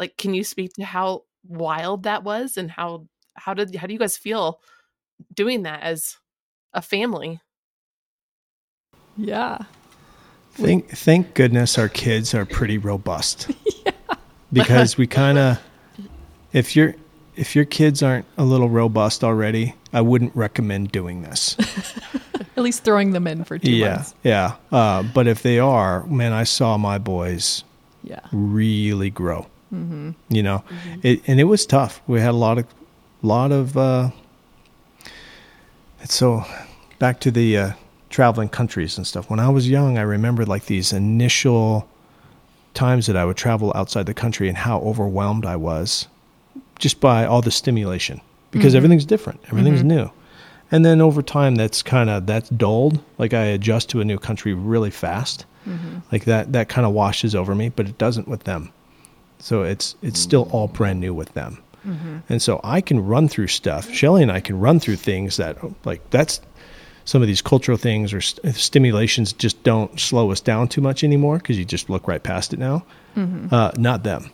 Like, can you speak to how wild that was, and how, how did, how do you guys feel doing that as a family? Yeah. Thank, thank goodness our kids are pretty robust yeah. because we kind of, if you're, if your kids aren't a little robust already, I wouldn't recommend doing this. At least throwing them in for two yeah, months. Yeah. Uh, but if they are, man, I saw my boys yeah. really grow. Mm-hmm. You know, mm-hmm. it, and it was tough. We had a lot of, lot of, uh, and so back to the, uh, traveling countries and stuff. When I was young, I remember like these initial times that I would travel outside the country and how overwhelmed I was just by all the stimulation, because mm-hmm. everything's different. Everything's mm-hmm. new. And then over time, that's kind of, that's dulled. Like I adjust to a new country really fast. Mm-hmm. Like that, that kind of washes over me, but it doesn't with them. So it's it's still all brand new with them. Mm-hmm. And so I can run through stuff. Shelly and I can run through things that, like, that's some of these cultural things or st- stimulations just don't slow us down too much anymore because you just look right past it now. Mm-hmm. Uh, not them.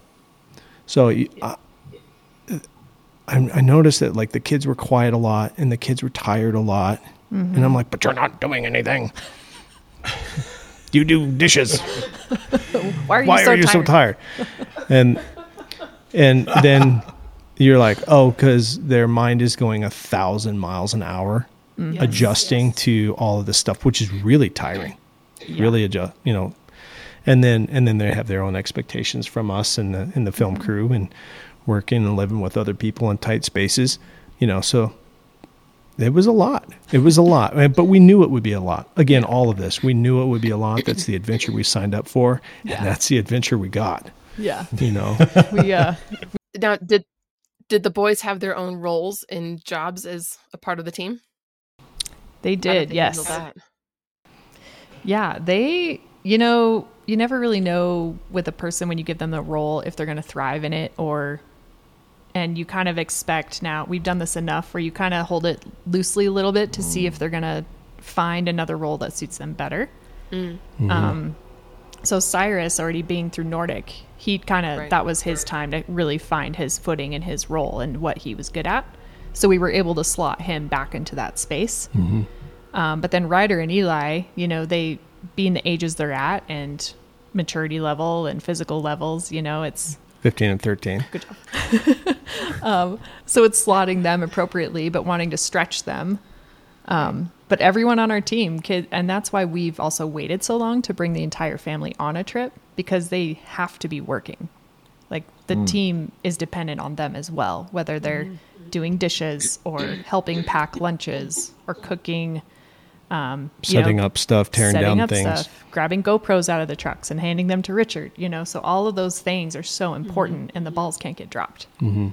So you, I, I, I noticed that, like, the kids were quiet a lot and the kids were tired a lot. Mm-hmm. And I'm like, but you're not doing anything. You do dishes. Why are you, Why so, are you tired? so tired? And and then you're like, oh, because their mind is going a thousand miles an hour, mm-hmm. yes, adjusting yes. to all of this stuff, which is really tiring. Yeah. Really adjust, you know. And then and then they have their own expectations from us and the and the film mm-hmm. crew, and working and living with other people in tight spaces, you know. So it was a lot. It was a lot, but we knew it would be a lot. Again, all of this, we knew it would be a lot. That's the adventure we signed up for, yeah. and that's the adventure we got. Yeah, you know. We uh, now did did the boys have their own roles and jobs as a part of the team? They did. Yes. Yeah, they you know, you never really know with a person when you give them the role if they're going to thrive in it or, and you kind of expect now, we've done this enough where you kind of hold it loosely a little bit to mm. see if they're going to find another role that suits them better. Mm. Mm-hmm. Um, so Cyrus already being through Nordic, he kind of, right. that was his time to really find his footing in his role and what he was good at. So we were able to slot him back into that space. Mm-hmm. Um, but then Ryder and Eli, you know, they being the ages they're at and maturity level and physical levels, you know, it's fifteen and thirteen. Good job. um, so it's slotting them appropriately, but wanting to stretch them. Um, but everyone on our team kid, and that's why we've also waited so long to bring the entire family on a trip because they have to be working. Like the mm. team is dependent on them as well, whether they're doing dishes or helping pack lunches or cooking, um, setting you know, up stuff, tearing down up things, stuff, grabbing GoPros out of the trucks and handing them to Richard, you know, so all of those things are so important mm-hmm. and the balls can't get dropped. Mm-hmm.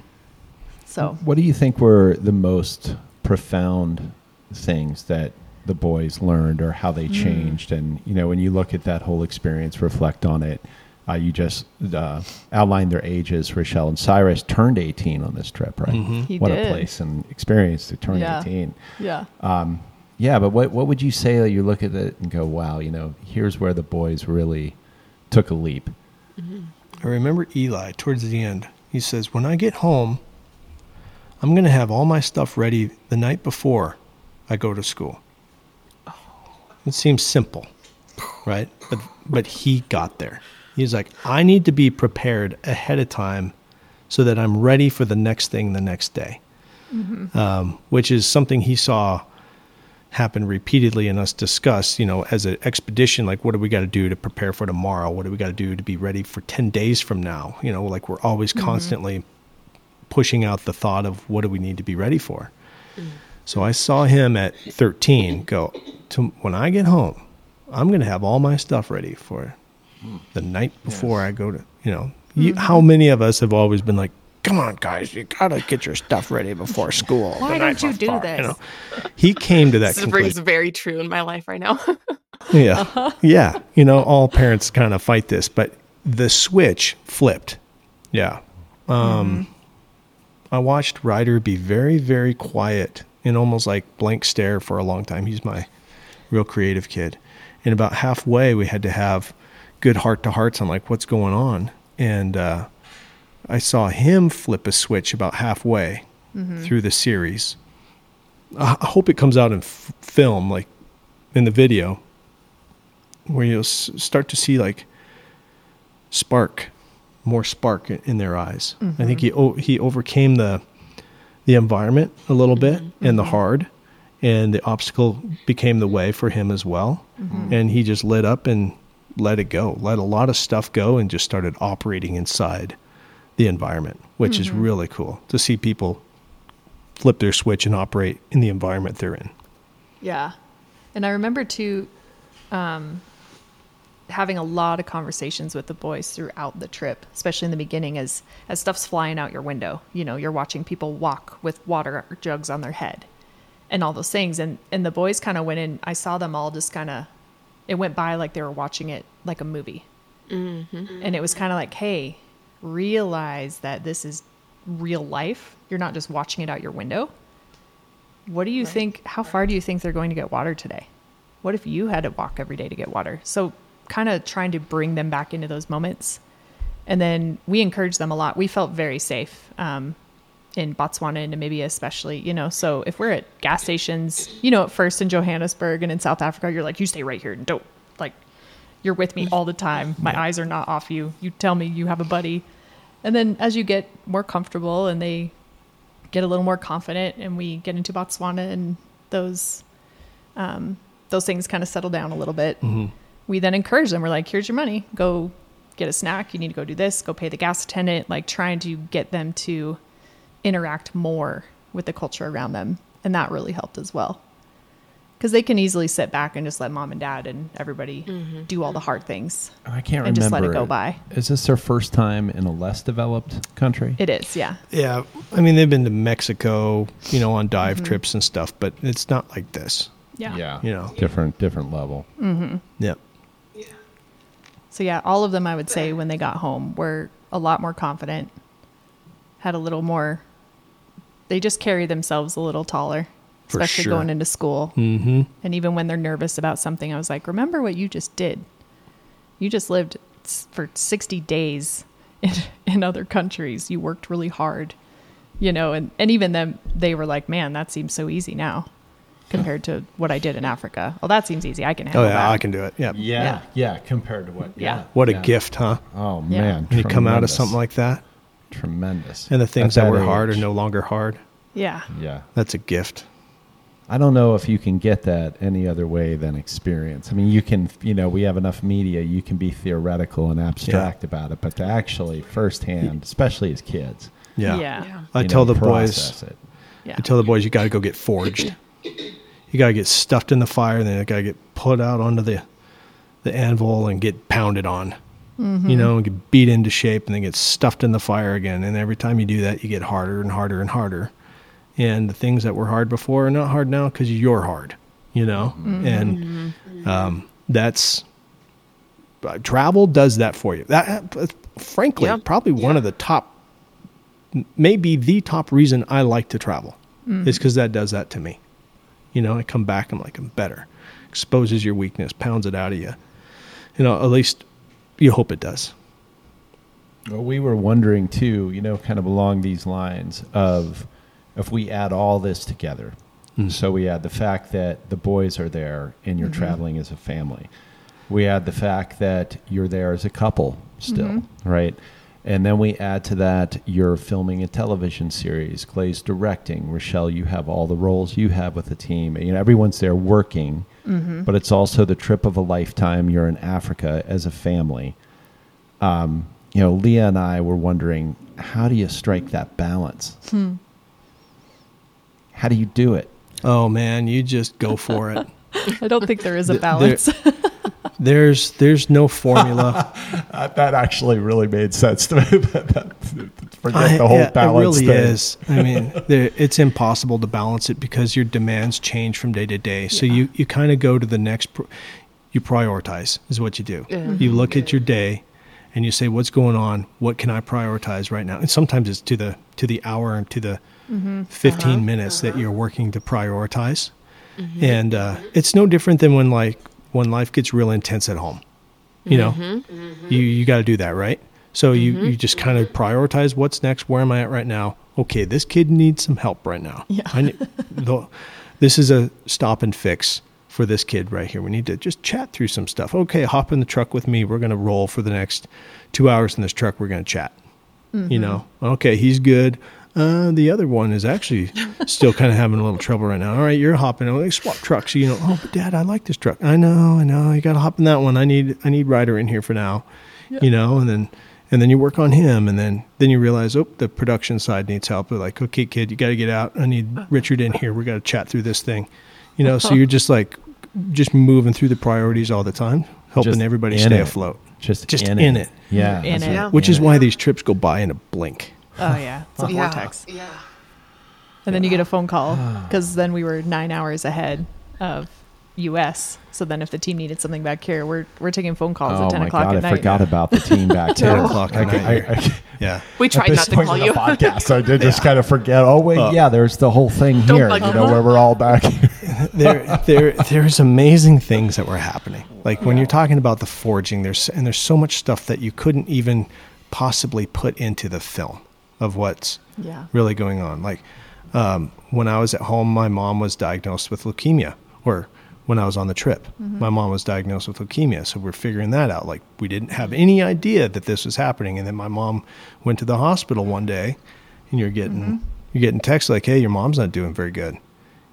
So what do you think were the most profound things that the boys learned or how they changed? Mm. And, you know, when you look at that whole experience, reflect on it, uh, you just, uh, outlined their ages. Rochelle and Cyrus turned eighteen on this trip, right? Mm-hmm. He what did. A place and experience to turn yeah. eighteen. Yeah. Um, Yeah, but what what would you say that you look at it and go, wow, you know, here's where the boys really took a leap? Mm-hmm. I remember Eli, towards the end, he says, when I get home, I'm going to have all my stuff ready the night before I go to school. Oh. It seems simple, right? But but he got there. He's like, I need to be prepared ahead of time so that I'm ready for the next thing the next day, mm-hmm. um, which is something he saw happen repeatedly and us discuss, you know, as an expedition, like what do we got to do to prepare for tomorrow? What do we got to do to be ready for ten days from now? You know, like we're always mm-hmm. constantly pushing out the thought of what do we need to be ready for? Mm. So I saw him at thirteen go, to, when I get home, I'm going to have all my stuff ready for the night before yes. I go to, you know, mm-hmm. you, how many of us have always been like, come on, guys, you got to get your stuff ready before school. Why don't you do far, this? You know? He came to that conclusion. This is very true in my life right now. yeah. Uh-huh. Yeah. You know, all parents kind of fight this, but the switch flipped. Yeah. Um, mm-hmm. I watched Ryder be very, very quiet and almost like blank stare for a long time. He's my real creative kid. And about halfway, we had to have good heart-to-hearts on like what's going on. And, uh, I saw him flip a switch about halfway mm-hmm. through the series. I hope it comes out in f- film, like in the video, where you'll s- start to see like spark, more spark in, in their eyes. Mm-hmm. I think he o- he overcame the the environment a little bit mm-hmm. and the hard, and the obstacle became the way for him as well. Mm-hmm. And he just lit up and let it go, let a lot of stuff go, and just started operating inside the environment, which mm-hmm. is really cool to see people flip their switch and operate in the environment they're in. Yeah. And I remember too, um, having a lot of conversations with the boys throughout the trip, especially in the beginning as, as stuff's flying out your window, you know, you're watching people walk with water jugs on their head and all those things. And, and the boys kind of went in, I saw them all just kind of, it went by like they were watching it like a movie. Mm-hmm. And it was kind of like, hey, realize that this is real life. You're not just watching it out your window. What do you right. think? How far do you think they're going to get water today? What if you had to walk every day to get water? So kind of trying to bring them back into those moments. And then we encouraged them a lot. We felt very safe um, in Botswana and Namibia, especially, you know, so if we're at gas stations, you know, at first in Johannesburg and in South Africa, you're like, you stay right here and don't like, you're with me all the time. My yeah. eyes are not off you. You tell me you have a buddy. And then as you get more comfortable and they get a little more confident and we get into Botswana and those, um, those things kind of settle down a little bit. Mm-hmm. We then encourage them. We're like, here's your money. Go get a snack. You need to go do this. Go pay the gas attendant. Like trying to get them to interact more with the culture around them. And that really helped as well. Because they can easily sit back and just let mom and dad and everybody mm-hmm. do all the hard things. I can't and remember. And just let it go by. Is this their first time in a less developed country? It is, yeah. Yeah. I mean, they've been to Mexico, you know, on dive mm-hmm. trips and stuff, but it's not like this. Yeah. Yeah. You know, different, different level. Mm-hmm. Yep. Yeah. So yeah, all of them, I would say, when they got home, were a lot more confident, had a little more, they just carry themselves a little taller, For especially sure. going into school. Mm-hmm. And even when they're nervous about something, I was like, remember what you just did. You just lived for sixty days in, in other countries. You worked really hard, you know, and, and even them, they were like, man, that seems so easy now compared to what I did in Africa. Well, that seems easy. I can handle that. Oh, yeah, that. I can do it. Yeah. Yeah. Yeah. yeah compared to what? Yeah. yeah. What a yeah. gift, huh? Oh, yeah. man. When you come out of something like that. Tremendous. And the things that, that were age. hard are no longer hard. Yeah. Yeah. That's a gift. I don't know if you can get that any other way than experience. I mean, you can, you know, we have enough media, you can be theoretical and abstract yeah. about it, but to actually firsthand, especially as kids. Yeah. yeah. yeah. I tell know, the boys, yeah. I tell the boys, you got to go get forged. You got to get stuffed in the fire, and then you got to get put out onto the the anvil and get pounded on, mm-hmm. you know, and get beat into shape, and then get stuffed in the fire again. And every time you do that, you get harder and harder and harder. And the things that were hard before are not hard now because you're hard, you know? Mm-hmm. And um, that's, uh, travel does that for you. That, uh, frankly, yeah. probably yeah. one of the top, maybe the top reason I like to travel mm-hmm. is because that does that to me. You know, I come back, I'm like, I'm better. Exposes your weakness, pounds it out of you. You know, at least you hope it does. Well, we were wondering too, you know, kind of along these lines of, if we add all this together, mm-hmm. so we add the fact that the boys are there and you're mm-hmm. traveling as a family. We add the fact that you're there as a couple still, mm-hmm. right? And then we add to that you're filming a television series, Clay's directing, Rochelle, you have all the roles you have with the team. You know, everyone's there working, mm-hmm. but it's also the trip of a lifetime. You're in Africa as a family. Um, you know, Leah and I were wondering, how do you strike that balance? Hmm. How do you do it? Oh, man, you just go for it. I don't think there is a balance. there, there's there's no formula. That actually really made sense to me. Forget I, the whole yeah, balance thing. It really thing. is. I mean, there, it's impossible to balance it because your demands change from day to day. So yeah. you, you kind of go to the next. Pr- you prioritize is what you do. Yeah. You look yeah. at your day and you say, what's going on? What can I prioritize right now? And sometimes it's to the to the hour and to the Mm-hmm. fifteen uh-huh. minutes uh-huh. that you're working to prioritize. Mm-hmm. And uh, it's no different than when like when life gets real intense at home. You know, mm-hmm. you, you got to do that, right? So mm-hmm. you, you just kind of prioritize what's next. Where am I at right now? Okay, this kid needs some help right now. Yeah. I need, the, this is a stop and fix for this kid right here. We need to just chat through some stuff. Okay, hop in the truck with me. We're going to roll for the next two hours in this truck. We're going to chat. Mm-hmm. You know, okay, he's good. Uh, the other one is actually still kind of having a little trouble right now. All right, you're hopping. They swap trucks. You know, oh, but Dad, I like this truck. I know, I know. You got to hop in that one. I need, I need Ryder in here for now. Yeah. You know, and then, and then you work on him, and then, then you realize, oh, the production side needs help. They're like, okay, kid, you got to get out. I need Richard in here. We got to chat through this thing. You know, so you're just like, just moving through the priorities all the time, helping just everybody stay it. afloat. Just, just in, in it. it. Yeah, in it. Which is why these trips go by in a blink. Oh, yeah. It's a yeah. vortex. Yeah. And then you get a phone call because then we were nine hours ahead of U S. So then if the team needed something back here, we're we're taking phone calls oh at ten o'clock God, at night. Oh, my God. I forgot about the team back here. ten o'clock at night. I, I, I, yeah. We tried not to call you. Podcast, I did yeah. just kind of forget. Oh, wait. Uh, yeah, there's the whole thing here, you know, where we're all back here. there, there, there's amazing things that were happening. Like when you're talking about the forging, there's and there's so much stuff that you couldn't even possibly put into the film. Of what's yeah. really going on. Like um, when I was at home, my mom was diagnosed with leukemia, or when I was on the trip, mm-hmm. my mom was diagnosed with leukemia. So we're figuring that out. Like we didn't have any idea that this was happening. And then my mom went to the hospital one day and you're getting, mm-hmm. you're getting texts like, hey, your mom's not doing very good. And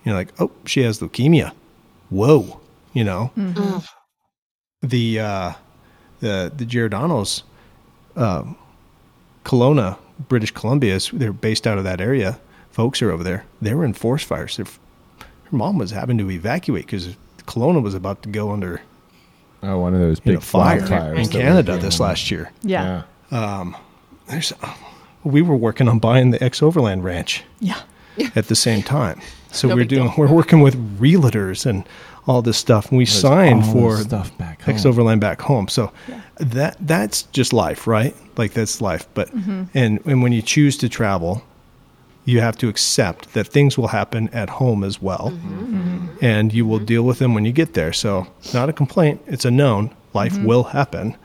you're like, oh, she has leukemia. Whoa. You know, mm-hmm. the, uh, the, the Giordano's, uh, Kelowna, British Columbia, they're based out of that area. Folks are over there. They were in forest fires. Her mom was having to evacuate because Kelowna was about to go under oh, one of those big you know, fire fires in Canada this last year. Yeah. yeah. Um, there's, we were working on buying the X-Overland ranch yeah. at the same time. So no we're doing deal. we're working with realtors and all this stuff, and we There's signed for stuff back X-Overland back home. So yeah. that that's just life, right? Like that's life. But mm-hmm. and and when you choose to travel, you have to accept that things will happen at home as well, mm-hmm. and you will mm-hmm. deal with them when you get there. So not a complaint; it's a known. Life mm-hmm. will happen.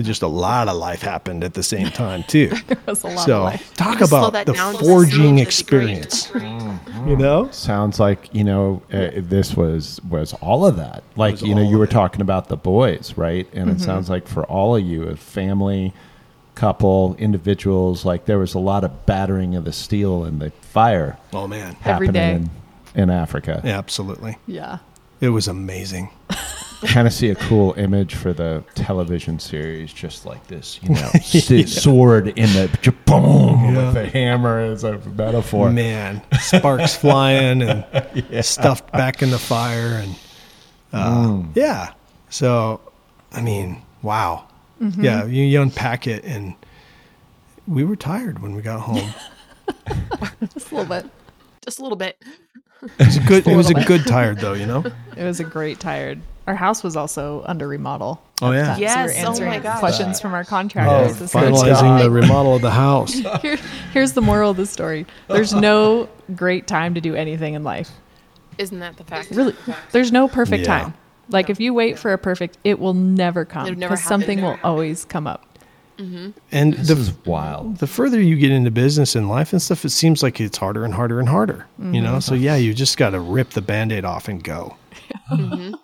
Just a lot of life happened at the same time too. There was a lot so, of life. Talk about the forging experience. Mm-hmm. You know, sounds like you know uh, this was was all of that. Like you know, you were it. talking about the boys, right? And mm-hmm. it sounds like for all of you, a family, couple, individuals, like there was a lot of battering of the steel and the fire. Oh man, happening every day in, in Africa. Yeah, absolutely. Yeah, it was amazing. Kind of see a cool image for the television series, just like this, you know, yeah. sword in the boom yeah. with the hammer as a metaphor. Man, sparks flying and yeah. stuffed back in the fire, and uh, mm. yeah. So, I mean, wow, mm-hmm. yeah. You, you unpack it, and we were tired when we got home. Just a little bit. Just a little bit. It was a good. It was a good tired, though. You know, it was a great tired. Our house was also under remodel. Oh, yeah. Yes. So we were answering oh questions from our contractors. Oh, finalizing the remodel of the house. Here, here's the moral of the story. There's no great time to do anything in life. Isn't that the fact? Really, there's no perfect yeah. time. Like, no. if you wait for a perfect, it will never come. Because something will always come up. Mm-hmm. And this the, is wild. The further you get into business and life and stuff, it seems like it's harder and harder and harder. Mm-hmm. You know? So, yeah, you just got to rip the Band-Aid off and go. Mm-hmm.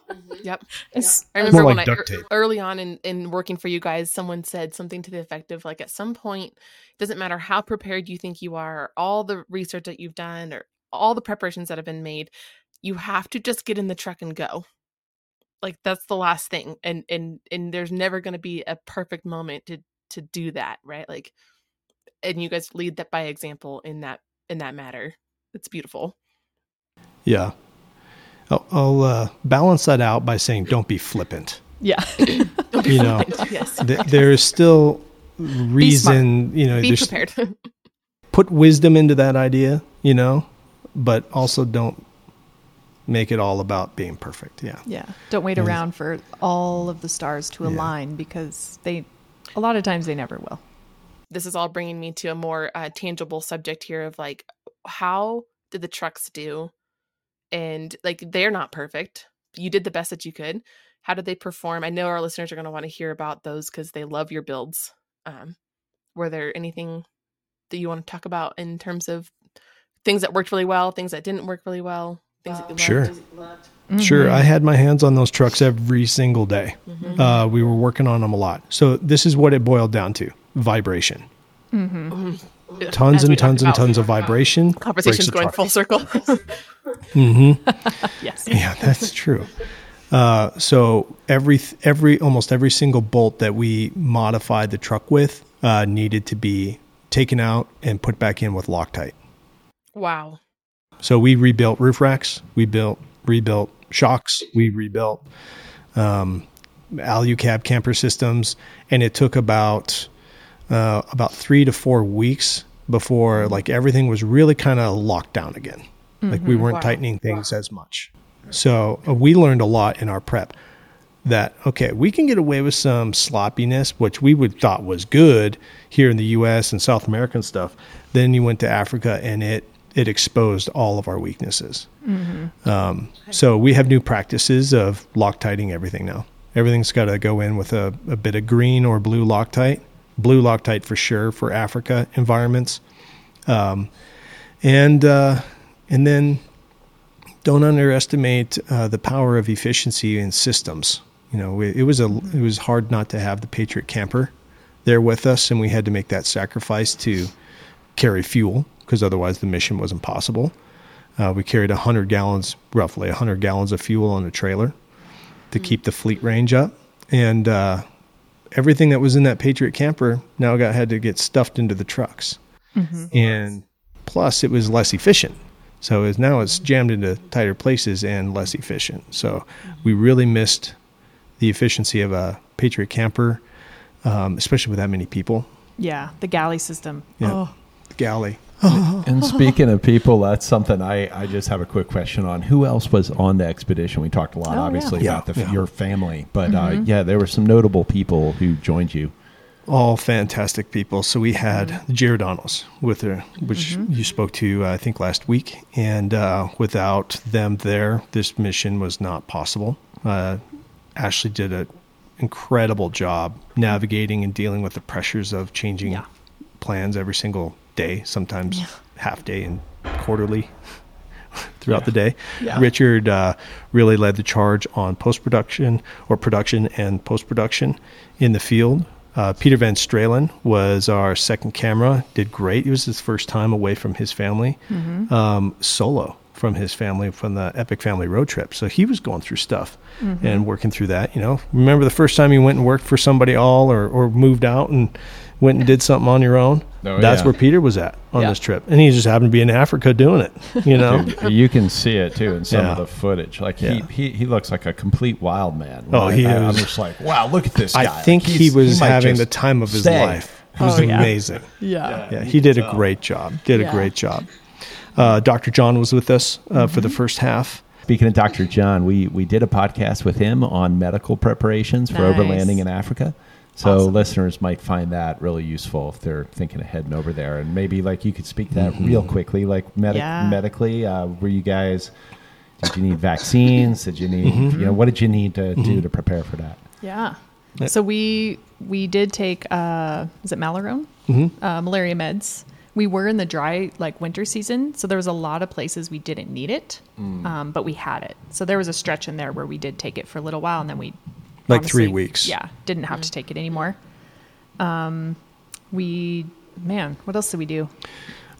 Yep. yep. I remember like when I, early on in, in working for you guys, someone said something to the effect of like, at some point, it doesn't matter how prepared you think you are, or all the research that you've done or all the preparations that have been made, you have to just get in the truck and go. Like that's the last thing. And, and, and there's never going to be a perfect moment to, to do that. Right. Like, and you guys lead that by example in that, in that matter. It's beautiful. Yeah. I'll, I'll uh, balance that out by saying, don't be flippant. Yeah. Don't be you flippant. Know, yes. th- there is still reason, you know, be prepared. Put wisdom into that idea, you know, but also don't make it all about being perfect. Yeah. Yeah. Don't wait and, around for all of the stars to yeah. align because they, a lot of times they never will. This is all bringing me to a more uh, tangible subject here of like, how did the trucks do? And like, they're not perfect. You did the best that you could. How did they perform? I know our listeners are going to want to hear about those because they love your builds. Um, were there anything that you want to talk about in terms of things that worked really well, things that didn't work really well, things that you loved? Sure. Mm-hmm. Sure. I had my hands on those trucks every single day. Mm-hmm. Uh, we were working on them a lot. So this is what it boiled down to. Vibration. Mm-hmm. Mm-hmm. Tons and tons and tons of vibration. Conversation's going full circle. Mm-hmm. Yes. Yeah, that's true. Uh, so every, every, almost every single bolt that we modified the truck with uh, needed to be taken out and put back in with Loctite. Wow. So we rebuilt roof racks. We built, rebuilt shocks. We rebuilt um, Alu Cab camper systems. And it took about... Uh, about three to four weeks before like everything was really kind of locked down again. Mm-hmm. Like we weren't wow. tightening things wow. as much. So uh, we learned a lot in our prep that, okay, we can get away with some sloppiness, which we would thought was good here in the U S and South American stuff. Then you went to Africa and it, it exposed all of our weaknesses. Mm-hmm. Um, so we have new practices of Loctiting everything now. Everything's got to go in with a, a bit of green or blue Loctite. Blue Loctite for sure for Africa environments. Um, and uh, and then don't underestimate uh, the power of efficiency in systems. You know, it, it was a it was hard not to have the Patriot camper there with us, and we had to make that sacrifice to carry fuel because otherwise the mission was impossible. Uh, we carried one hundred gallons, roughly one hundred gallons of fuel on a trailer to keep the fleet range up. And uh everything that was in that Patriot camper now got had to get stuffed into the trucks. Mm-hmm. And plus it was less efficient. So it's, now it's jammed into tighter places and less efficient. So we really missed the efficiency of a Patriot camper, um, especially with that many people. Yeah. The galley system. Yeah. Oh, galley. And speaking of people, that's something I, I just have a quick question on. Who else was on the expedition? We talked a lot, oh, obviously, yeah. about yeah, the, yeah. your family. But, mm-hmm. uh, yeah, there were some notable people who joined you. All fantastic people. So we had mm-hmm. Giordano's with her, which mm-hmm. you spoke to, uh, I think, last week. And uh, without them there, this mission was not possible. Uh, Ashley did an incredible job navigating and dealing with the pressures of changing yeah. plans every single day, sometimes yeah. half day and quarterly throughout yeah. the day. Yeah. Richard uh, really led the charge on post-production or production and post-production in the field. Uh, Peter Vanstralen was our second camera, did great. It was his first time away from his family, mm-hmm. um, solo from his family, from the Epic Family Road Trip. So he was going through stuff mm-hmm. and working through that. You know, remember the first time you went and worked for somebody all or, or moved out and went and did something on your own? Oh, that's yeah. where Peter was at on yeah. this trip. And he just happened to be in Africa doing it, you know? Dude, you can see it, too, in some yeah. of the footage. Like, yeah. he, he he looks like a complete wild man. Oh, like, he I, was. I'm just like, wow, look at this guy. I think He's, he was he having the time of his stay. life. It was oh, amazing. Yeah. yeah. yeah. He, he did a great job. Did yeah. a great job. Uh, Doctor John was with us uh, mm-hmm. for the first half. Speaking of Doctor John, we, we did a podcast with him on medical preparations for nice. overlanding in Africa. So awesome. Listeners might find that really useful if they're thinking of heading over there. And maybe like you could speak to that mm-hmm. real quickly, like medi- yeah. medically, uh, were you guys, did you need vaccines? Did you need, mm-hmm. you know, what did you need to mm-hmm. do to prepare for that? Yeah. So we, we did take, uh, is it Malarone? Mm-hmm. Uh, malaria meds. We were in the dry, like winter season. So there was a lot of places we didn't need it, mm. um, but we had it. So there was a stretch in there where we did take it for a little while and then we Like Honestly, three weeks. Yeah. Didn't have mm-hmm. to take it anymore. Um, we, man, what else did we do?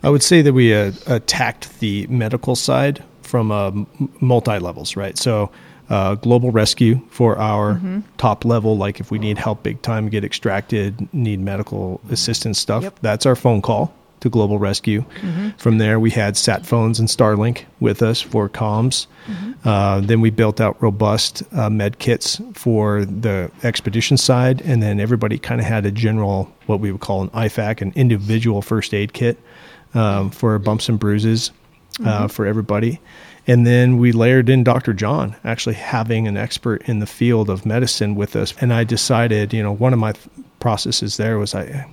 I would say that we uh, attacked the medical side from uh, multi-levels, right? So uh, Global Rescue for our mm-hmm. top level, like if we need help big time, get extracted, need medical assistance stuff, yep. that's our phone call to Global Rescue. Mm-hmm. From there, we had sat phones and Starlink with us for comms. Mm-hmm. Uh, then we built out robust uh, med kits for the expedition side. And then everybody kind of had a general, what we would call an I FAC, an individual first aid kit um, for bumps and bruises uh, mm-hmm. for everybody. And then we layered in Doctor John, actually having an expert in the field of medicine with us. And I decided, you know, one of my th- processes there was I...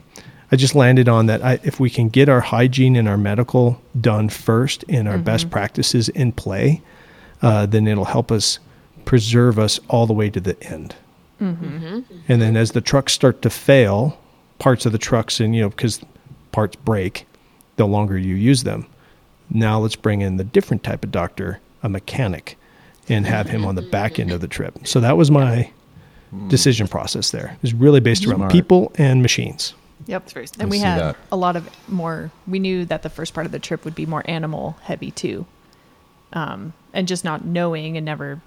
I just landed on that I, if we can get our hygiene and our medical done first and our mm-hmm. best practices in play, uh, then it'll help us preserve us all the way to the end. Mm-hmm. And then as the trucks start to fail, parts of the trucks, and you know, because parts break, the longer you use them. Now let's bring in the different type of doctor, a mechanic, and have him on the back end of the trip. So that was my decision process there. It was really based around Smart. people and machines. Yep. And we had that. a lot of more, we knew that the first part of the trip would be more animal heavy too. Um, and just not knowing and never,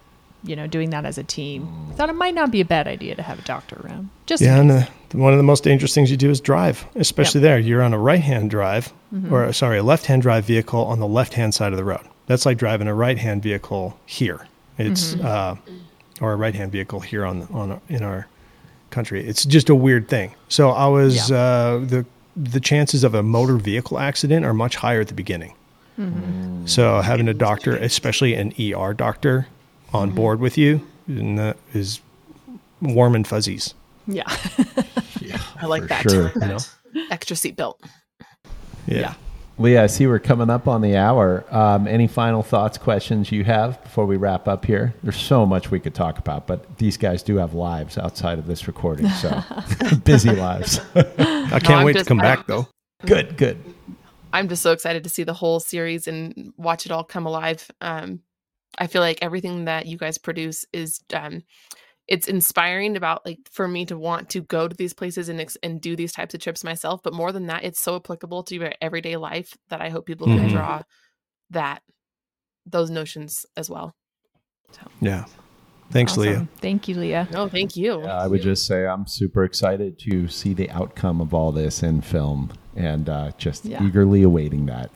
you know, doing that as a team. I thought it might not be a bad idea to have a doctor around. Just yeah. And the, one of the most dangerous things you do is drive, especially yep. there. You're on a right-hand drive mm-hmm. or sorry, a left-hand drive vehicle on the left-hand side of the road. That's like driving a right-hand vehicle here. It's, mm-hmm. uh, or a right-hand vehicle here on, on, in our country. It's just a weird thing. So I was, yeah. uh, the, the chances of a motor vehicle accident are much higher at the beginning. Mm-hmm. So having a doctor, especially an E R doctor on mm-hmm. board with you is warm and fuzzies. Yeah. yeah I like that. Sure. You know? Extra seatbelt. Yeah. yeah. Leah, I see we're coming up on the hour. Um, any final thoughts, questions you have before we wrap up here? There's so much we could talk about, but these guys do have lives outside of this recording, so busy lives. I can't no, wait just, to come I'm, back, though. Good, good. I'm just so excited to see the whole series and watch it all come alive. Um, I feel like everything that you guys produce is um, it's inspiring about like for me to want to go to these places and and do these types of trips myself. But more than that, it's so applicable to your everyday life that I hope people mm-hmm. can draw that those notions as well. So. Yeah. Thanks, awesome. Leah. Thank you, Leah. No, thank you. Yeah, I would just say I'm super excited to see the outcome of all this in film and uh, just yeah. eagerly awaiting that.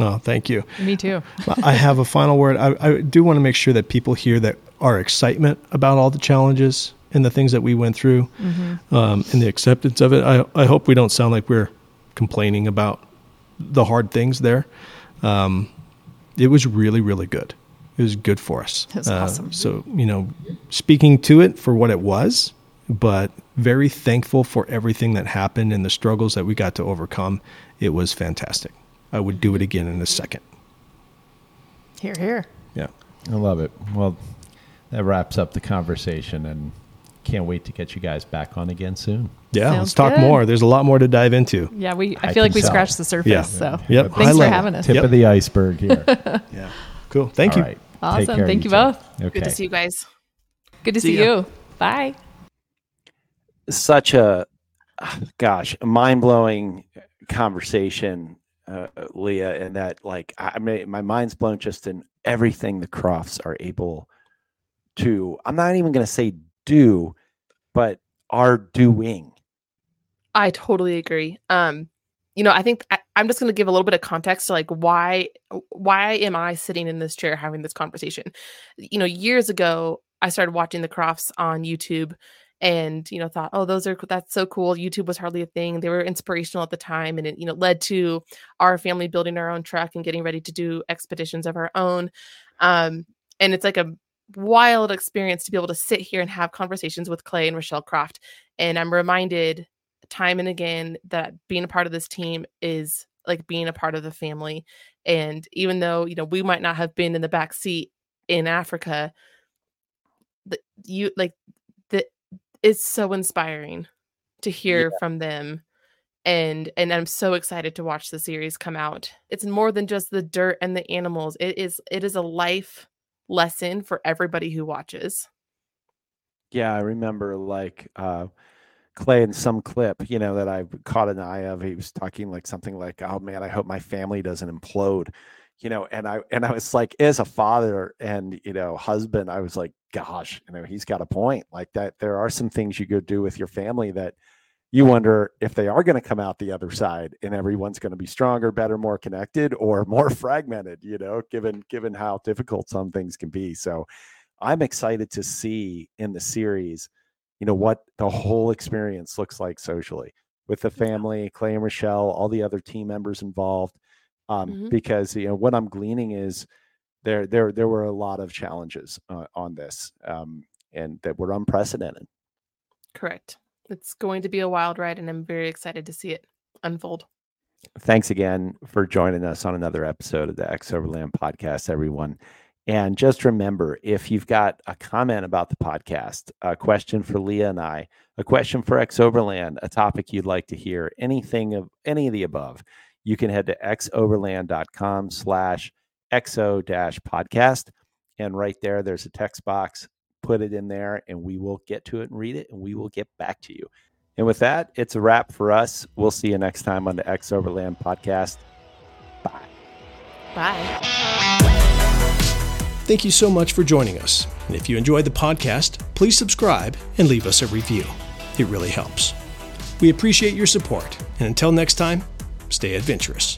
Oh, thank you. Me too. I have a final word. I, I do want to make sure that people hear that our excitement about all the challenges and the things that we went through mm-hmm. um, and the acceptance of it. I, I hope we don't sound like we're complaining about the hard things there. Um, it was really, really good. It was good for us. That's uh, awesome. So, you know, speaking to it for what it was, but very thankful for everything that happened and the struggles that we got to overcome. It was fantastic. I would do it again in a second. Hear, hear. Yeah. I love it. Well, that wraps up the conversation, and can't wait to get you guys back on again soon. Yeah. Sounds let's talk good. More. There's a lot more to dive into. Yeah. We, I, I feel like we tell. Scratched the surface. Yeah. So yep. Thanks for having us. Tip yep. of the iceberg here. Yeah. Cool. Thank All you. Right. Awesome. Thank you both. Okay. Good to see you guys. Good to see, see you. you. Bye. Such a, gosh, a mind-blowing conversation, uh, Leah, and that, like, I, I mean, my mind's blown just in everything the Crofts are able to, I'm not even going to say do, but are doing. I totally agree. Um, you know, I think I, I'm just going to give a little bit of context to, like, why, why am I sitting in this chair having this conversation? You know, years ago, I started watching the Crofts on YouTube. And, you know, thought, oh, those are, that's so cool. YouTube was hardly a thing. They were inspirational at the time. And it, you know, led to our family building our own truck and getting ready to do expeditions of our own. Um, and it's like a wild experience to be able to sit here and have conversations with Clay and Rochelle Croft. And I'm reminded time and again that being a part of this team is like being a part of the family. And even though, you know, we might not have been in the back seat in Africa, the, you like, it's so inspiring to hear yeah. from them. And, and I'm so excited to watch the series come out. It's more than just the dirt and the animals. It is, it is a life lesson for everybody who watches. Yeah. I remember, like, uh, Clay in some clip, you know, that I caught an eye of, he was talking like something like, oh man, I hope my family doesn't implode, you know? And I, and I was like, as a father and, you know, husband, I was like, gosh, you know, he's got a point, like that. There are some things you go do with your family that you wonder if they are going to come out the other side and everyone's going to be stronger, better, more connected, or more fragmented, you know, given, given how difficult some things can be. So I'm excited to see in the series, you know, what the whole experience looks like socially with the family, Clay and Rochelle, all the other team members involved. Um, mm-hmm. because, you know, what I'm gleaning is, There, there, there were a lot of challenges uh, on this, um, and that were unprecedented. Correct. It's going to be a wild ride, and I'm very excited to see it unfold. Thanks again for joining us on another episode of the X-Overland podcast, everyone. And just remember, if you've got a comment about the podcast, a question for Leah and I, a question for X-Overland, a topic you'd like to hear, anything of any of the above, you can head to xoverland.com slash X O podcast. And right there, there's a text box. Put it in there and we will get to it and read it, and we will get back to you. And with that, it's a wrap for us. We'll see you next time on the X Overland podcast. Bye. Bye. Thank you so much for joining us. And if you enjoyed the podcast, please subscribe and leave us a review. It really helps. We appreciate your support. And until next time, stay adventurous.